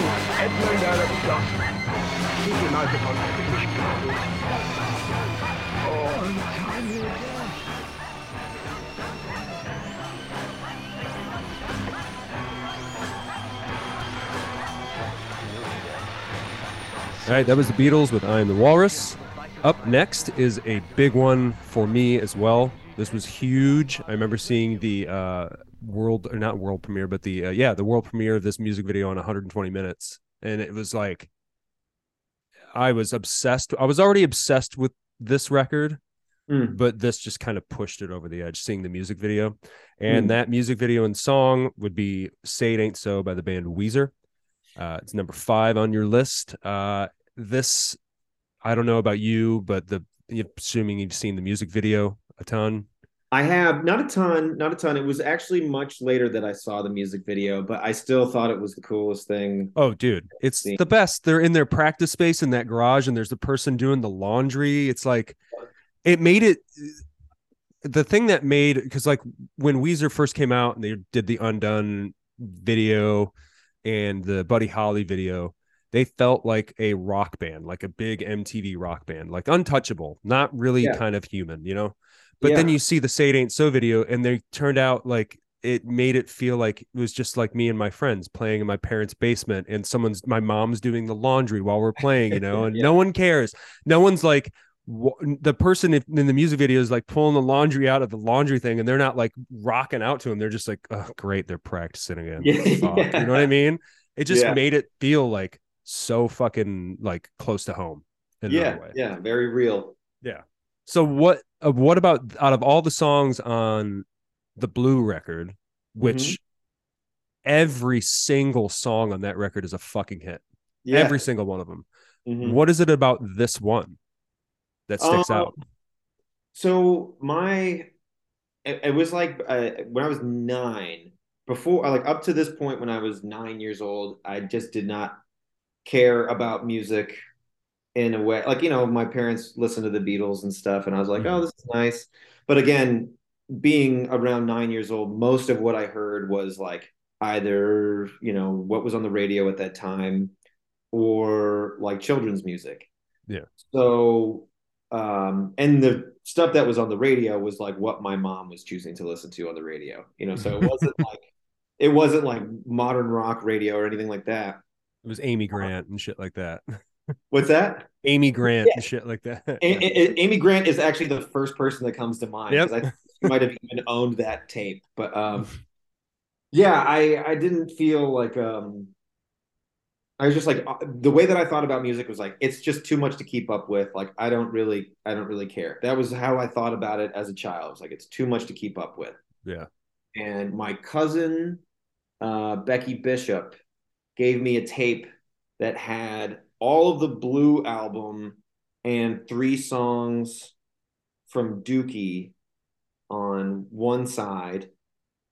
Abolition and Minor Threat. Keep your eyes upon Abolition. All the time you go. All right, that was the Beatles with I Am the Walrus. Up next is a big one for me as well. This was huge. I remember seeing the uh, world, or not world premiere, but the, uh, yeah, the world premiere of this music video in one hundred twenty minutes. And it was like, I was obsessed. I was already obsessed with this record, mm. but this just kind of pushed it over the edge, seeing the music video. And mm. that music video and song would be Say It Ain't So by the band Weezer. Uh, it's number five on your list. Uh, this, I don't know about you, but the assuming you've seen the music video a ton. I have not a ton, not a ton. It was actually much later that I saw the music video, but I still thought it was the coolest thing. Oh, dude, it's the best. They're in their practice space in that garage, and there's the person doing the laundry. It's like it made it. The thing that made, because like when Weezer first came out and they did the Undone video and the Buddy Holly video, they felt like a rock band, like a big M T V rock band, like untouchable, not really yeah. kind of human, you know? But yeah. then you see the Say It Ain't So video, and they turned out like it made it feel like it was just like me and my friends playing in my parents' basement, and someone's, my mom's doing the laundry while we're playing, you know, and yeah. no one cares. No one's like, the person in the music video is like pulling the laundry out of the laundry thing, and they're not like rocking out to him. They're just like, oh, great, they're practicing again. yeah. You know what I mean? It just yeah. made it feel like so fucking like close to home. In yeah, way. yeah, very real. Yeah. So what? Uh, what about out of all the songs on the Blue record, which mm-hmm. every single song on that record is a fucking hit. Yeah. Every single one of them. Mm-hmm. What is it about this one that sticks um, out? So my, it, it was like uh, when I was nine, before, like up to this point when I was nine years old, I just did not care about music in a way. Like, you know, my parents listened to the Beatles and stuff, and I was like, mm-hmm. oh, this is nice. But again, being around nine years old, most of what I heard was like either, you know, what was on the radio at that time or like children's music. Yeah. So, um and the stuff that was on the radio was like what my mom was choosing to listen to on the radio, you know, so it wasn't like it wasn't like modern rock radio or anything like that. It was Amy Grant um, and shit like that. What's that? Amy Grant yeah. and shit like that. A- A- A- Amy Grant is actually the first person that comes to mind, because yep. I think she might have even owned that tape. But um yeah, I I didn't feel like um I was just like, the way that I thought about music was like, it's just too much to keep up with. Like, I don't really, I don't really care. That was how I thought about it as a child. It was like, it's too much to keep up with. Yeah. And my cousin, uh, Becky Bishop, gave me a tape that had all of the Blue album and three songs from Dookie on one side.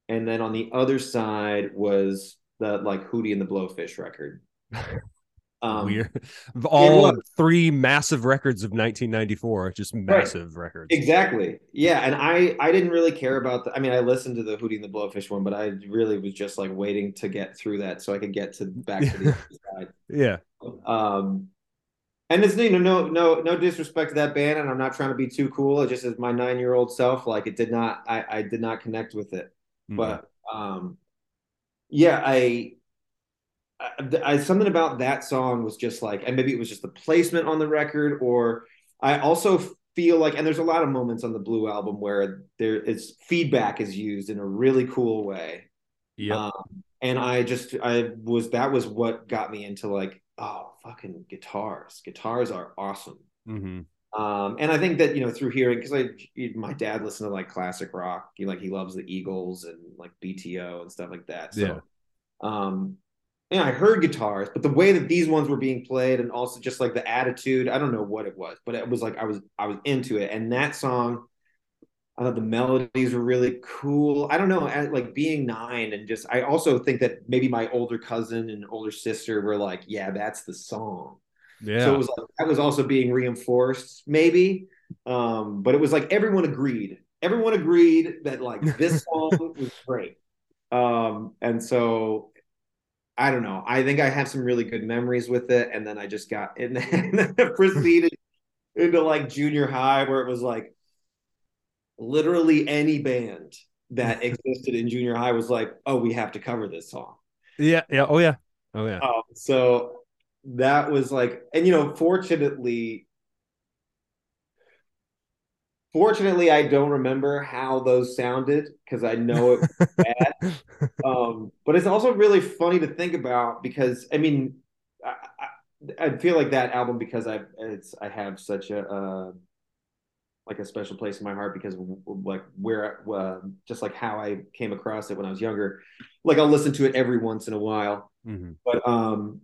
And then on the other side was the like Hootie and the Blowfish record. um Weird. all three massive records of nineteen ninety-four, just massive right. records. Exactly. Yeah, and I I didn't really care about the, I mean, I listened to the Hootie and the Blowfish one, but I really was just like waiting to get through that so I could get to back to the other side. Yeah. Um, and it's, you know, no no no disrespect to that band, and I'm not trying to be too cool. It just is my nine year old self. Like it did not, I I did not connect with it. Mm. But um, yeah, I. I, something about that song was just like, and maybe it was just the placement on the record, or I also feel like, and there's a lot of moments on the Blue album where there is feedback is used in a really cool way. Yeah. Um, and I just, I was, that was what got me into like, oh, fucking guitars. Guitars are awesome. Mm-hmm. Um, and I think that, you know, through hearing, cause I, my dad listened to like classic rock. He like, he loves the Eagles and like B T O and stuff like that. So, yeah. um, Yeah, I heard guitars, but the way that these ones were being played, and also just like the attitude, I don't know what it was, but it was like I was I was into it. And that song, I thought the melodies were really cool. I don't know, at like being nine, and just I also think that maybe my older cousin and older sister were like, yeah, that's the song. Yeah. So it was like that was also being reinforced, maybe. Um, but it was like everyone agreed. Everyone agreed that like this song was great. Um, and so I don't know. I think I have some really good memories with it. And then I just got in and proceeded into like junior high, where it was like literally any band that existed in junior high was like, oh, we have to cover this song. Yeah. Yeah. Oh, yeah. Oh, yeah. Um, so that was like, and, you know, fortunately, fortunately, I don't remember how those sounded, because I know it was bad. Um, but it's also really funny to think about, because, I mean, I, I, I feel like that album, because I it's I have such a, uh, like a special place in my heart, because like where, uh, just like how I came across it when I was younger, like I'll listen to it every once in a while. Mm-hmm. But um,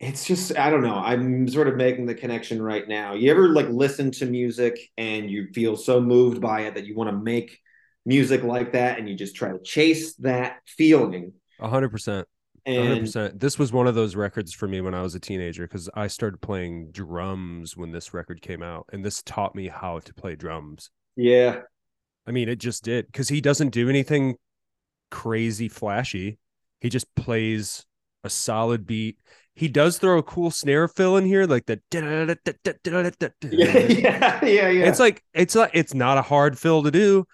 it's just, I don't know. I'm sort of making the connection right now. You ever like listen to music and you feel so moved by it that you want to make music like that, and you just try to chase that feeling? A hundred percent. And one hundred percent. This was one of those records for me when I was a teenager, because I started playing drums when this record came out, and this taught me how to play drums. Yeah. I mean, it just did, because he doesn't do anything crazy flashy. He just plays a solid beat. He does throw a cool snare fill in here, like the yeah, yeah, yeah, yeah. It's like it's like it's not a hard fill to do.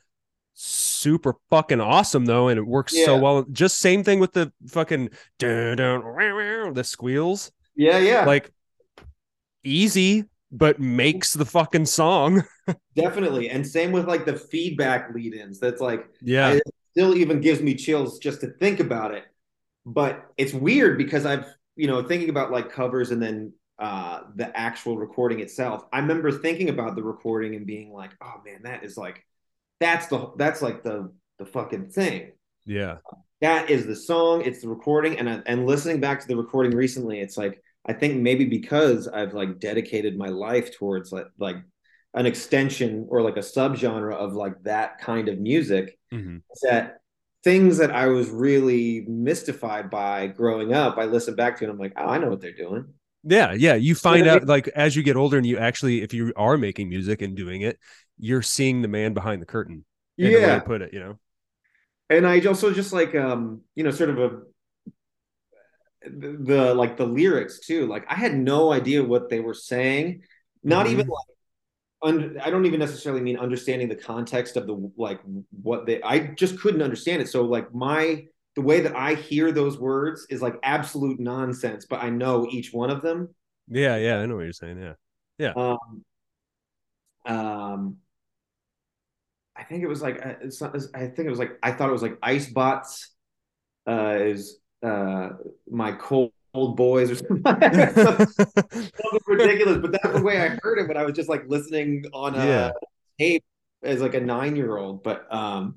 Super fucking awesome though, and it works yeah. so well. Just same thing with the fucking the squeals. Yeah, yeah. Like easy, but makes the fucking song. Definitely, and same with like the feedback lead-ins. That's like yeah, it still even gives me chills just to think about it. But it's weird, because I've you know, thinking about like covers and then uh, the actual recording itself. I remember thinking about the recording and being like, oh man, that is like, that's the, that's like the, the fucking thing. Yeah. That is the song. It's the recording. And, I, and listening back to the recording recently, it's like, I think maybe because I've like dedicated my life towards like, like an extension or like a subgenre of like that kind of music, mm-hmm. that things that I was really mystified by growing up, I listen back to it and I'm like, oh, I know what they're doing. Yeah, yeah. You find out, like, as you get older and you actually, if you are making music and doing it, you're seeing the man behind the curtain. Yeah. The way I put it, you know? And I also just like, um, you know, sort of a, the, the, like, the lyrics, too. Like, I had no idea what they were saying. Not mm-hmm. even, like, Under, I don't even necessarily mean understanding the context of the like what they I just couldn't understand it. So like my the way that I hear those words is like absolute nonsense, but I know each one of them. Yeah, yeah, I know what you're saying. Yeah, yeah. Um, um I think it was like it's not, I think it was like I thought it was like Ice Bots uh, is uh, my cold. Old boys or something, something ridiculous, but that's the way I heard it when I was just like listening on a yeah. tape as like a nine-year-old. But um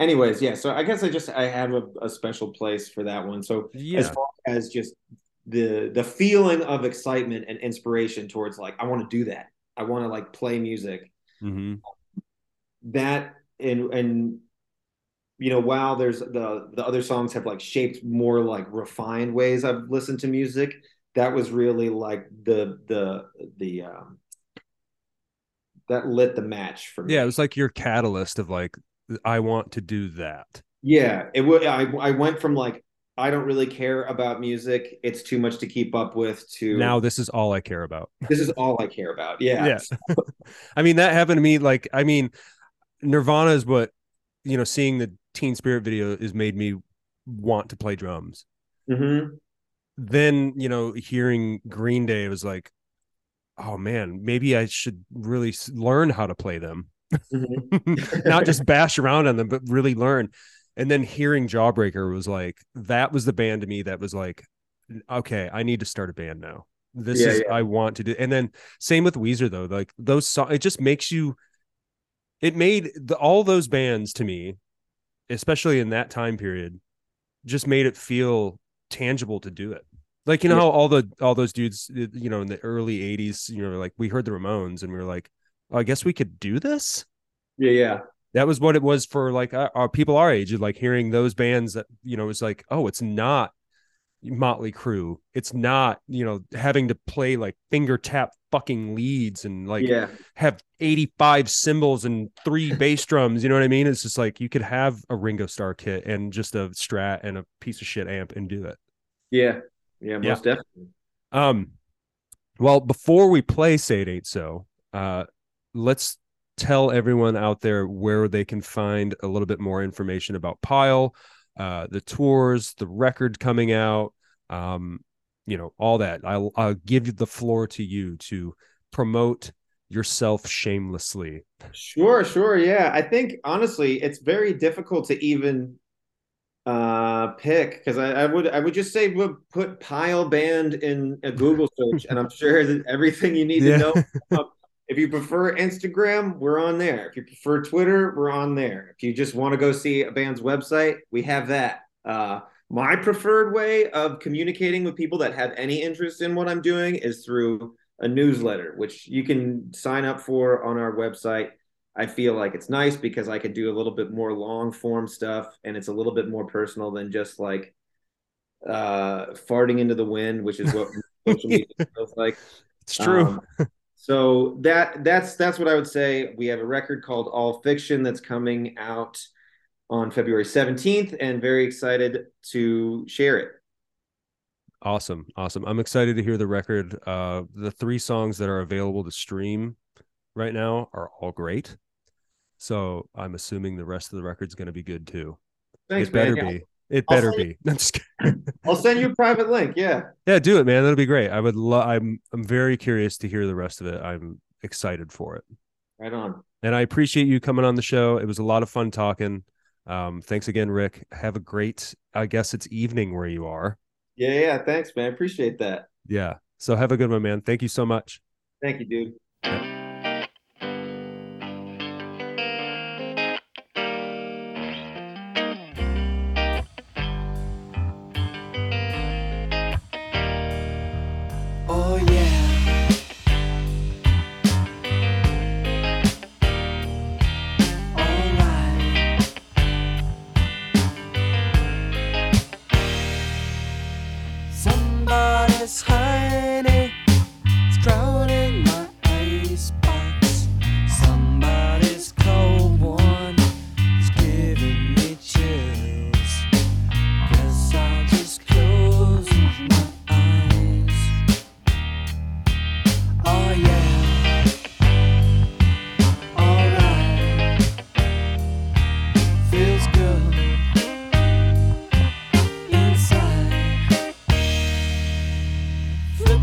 anyways, yeah, so I guess I just I have a, a special place for that one. So yeah. as far as just the the feeling of excitement and inspiration towards like I want to do that, I want to like play music, mm-hmm. that and and you know, while there's the the other songs have like shaped more like refined ways I've listened to music, that was really like the the the um that lit the match for me. Yeah, it was like your catalyst of like I want to do that. Yeah, it would. I I went from like I don't really care about music; it's too much to keep up with. To now, this is all I care about. This is all I care about. Yeah, yeah. I mean, that happened to me. Like, I mean, Nirvana is what you know. Seeing the Teen Spirit video has made me want to play drums. Mm-hmm. Then, you know, hearing Green Day was like, oh man, maybe I should really learn how to play them. Mm-hmm. Not just bash around on them, but really learn. And then hearing Jawbreaker was like, that was the band to me that was like, okay, I need to start a band now. This yeah, is, yeah. I want to do. And then same with Weezer though, like those songs, it just makes you, it made the, all those bands to me, especially in that time period, just made it feel tangible to do it. Like, you know, yeah. how all the, all those dudes, you know, in the early eighties, you know, like we heard the Ramones and we were like, oh, I guess we could do this. Yeah. Yeah. That was what it was for like our, our people our age, like hearing those bands that, you know, it's like, oh, it's not Motley Crue. It's not, you know, having to play like finger tap fucking leads and like yeah. have eighty-five cymbals and three bass drums. You know what I mean? It's just like you could have a Ringo Starr kit and just a Strat and a piece of shit amp and do it. Yeah. Yeah, most yeah. definitely. Um, well, before we play Say It Ain't So, uh, let's tell everyone out there where they can find a little bit more information about Pile, uh, the tours, the record coming out, um, you know, all that. I'll, I'll give the floor to you to promote yourself shamelessly. Sure, sure. Yeah. I think, honestly, it's very difficult to even uh pick, because I, I would I would just say we'll put Pile Band in a Google search and I'm sure that everything you need yeah. to know. If you prefer Instagram, we're on there. If you prefer Twitter, we're on there. If you just want to go see a band's website, we have that. Uh my preferred way of communicating with people that have any interest in what I'm doing is through a newsletter, which you can sign up for on our website. I feel like it's nice because I could do a little bit more long form stuff and it's a little bit more personal than just like uh, farting into the wind, which is what social media feels like. It's true. Um, so that that's that's what I would say. We have a record called All Fiction that's coming out on February seventeenth, and very excited to share it. Awesome. Awesome. I'm excited to hear the record. Uh, the three songs that are available to stream right now are all great, so I'm assuming the rest of the record's going to be good too. Thanks, it better man. be it I'll better be I'm just kidding. I'll send you a private link. Yeah, yeah, do it, man. That'll be great. I would love I'm I'm very curious to hear the rest of it. I'm excited for it. Right on. And I appreciate you coming on the show. It was a lot of fun talking. Um thanks again, Rick. Have a great, I guess it's evening where you are. Yeah, yeah, thanks, man. Appreciate that. Yeah, so have a good one, man. Thank you so much. Thank you, dude. Yeah. Flip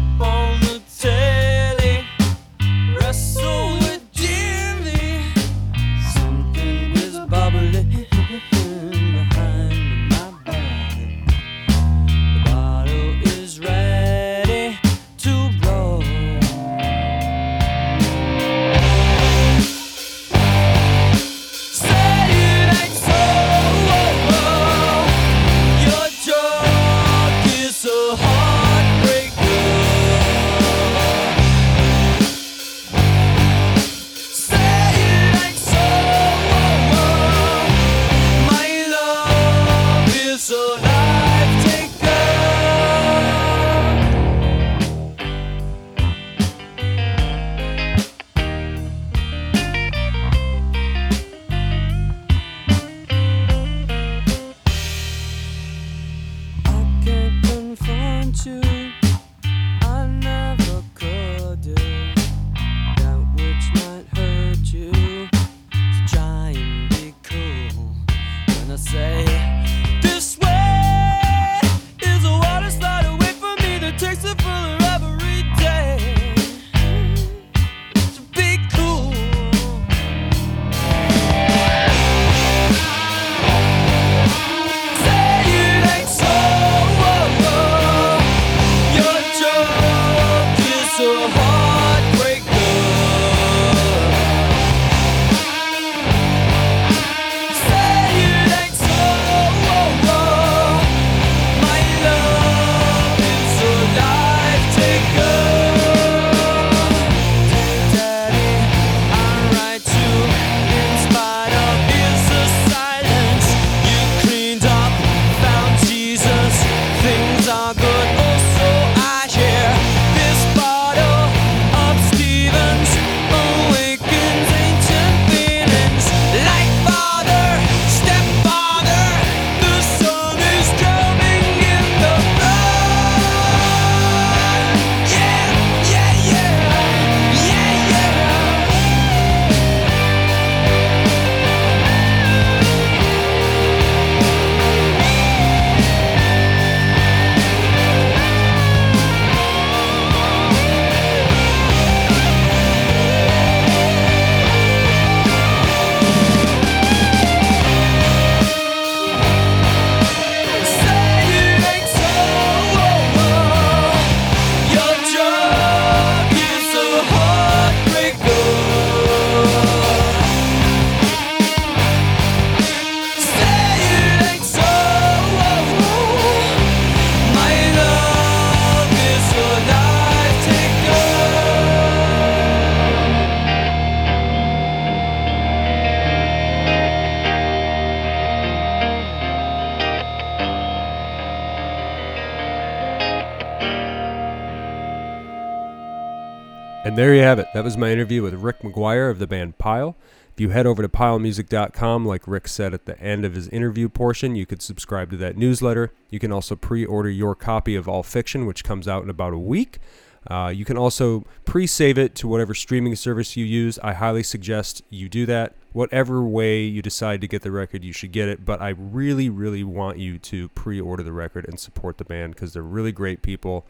And there you have it. That was my interview with Rick Maguire of the band Pile. If you head over to pile music dot com, like Rick said at the end of his interview portion, you could subscribe to that newsletter. You can also pre-order your copy of All Fiction, which comes out in about a week. Uh, you can also pre-save it to whatever streaming service you use. I highly suggest you do that. Whatever way you decide to get the record, you should get it. But I really, really want you to pre-order the record and support the band because they're really great people.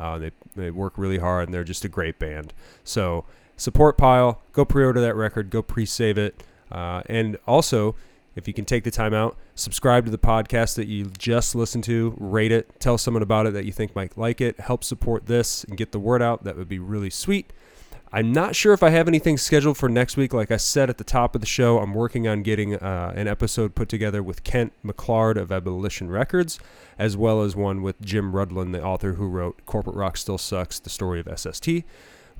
Uh, they, they work really hard, and they're just a great band. So support Pile. Go pre-order that record. Go pre-save it. Uh, and also, if you can take the time out, subscribe to the podcast that you just listened to. Rate it. Tell someone about it that you think might like it. Help support this and get the word out. That would be really sweet. I'm not sure if I have anything scheduled for next week. Like I said at the top of the show, I'm working on getting uh, an episode put together with Kent McClard of Abolition Records, as well as one with Jim Rudland, the author who wrote Corporate Rock Still Sucks, The Story of S S T.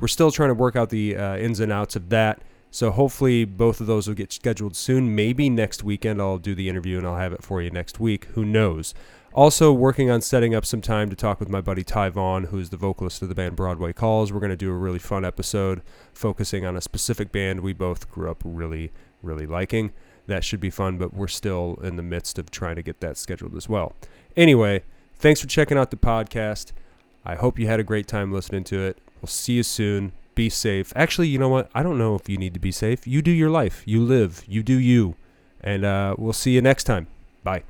We're still trying to work out the uh, ins and outs of that. So hopefully both of those will get scheduled soon. Maybe next weekend I'll do the interview and I'll have it for you next week. Who knows? Also working on setting up some time to talk with my buddy Ty Vaughn, who's the vocalist of the band Broadway Calls. We're going to do a really fun episode focusing on a specific band we both grew up really, really liking. That should be fun, but we're still in the midst of trying to get that scheduled as well. Anyway, thanks for checking out the podcast. I hope you had a great time listening to it. We'll see you soon. Be safe. Actually, you know what? I don't know if you need to be safe. You do your life. You live. You do you. And uh, we'll see you next time. Bye.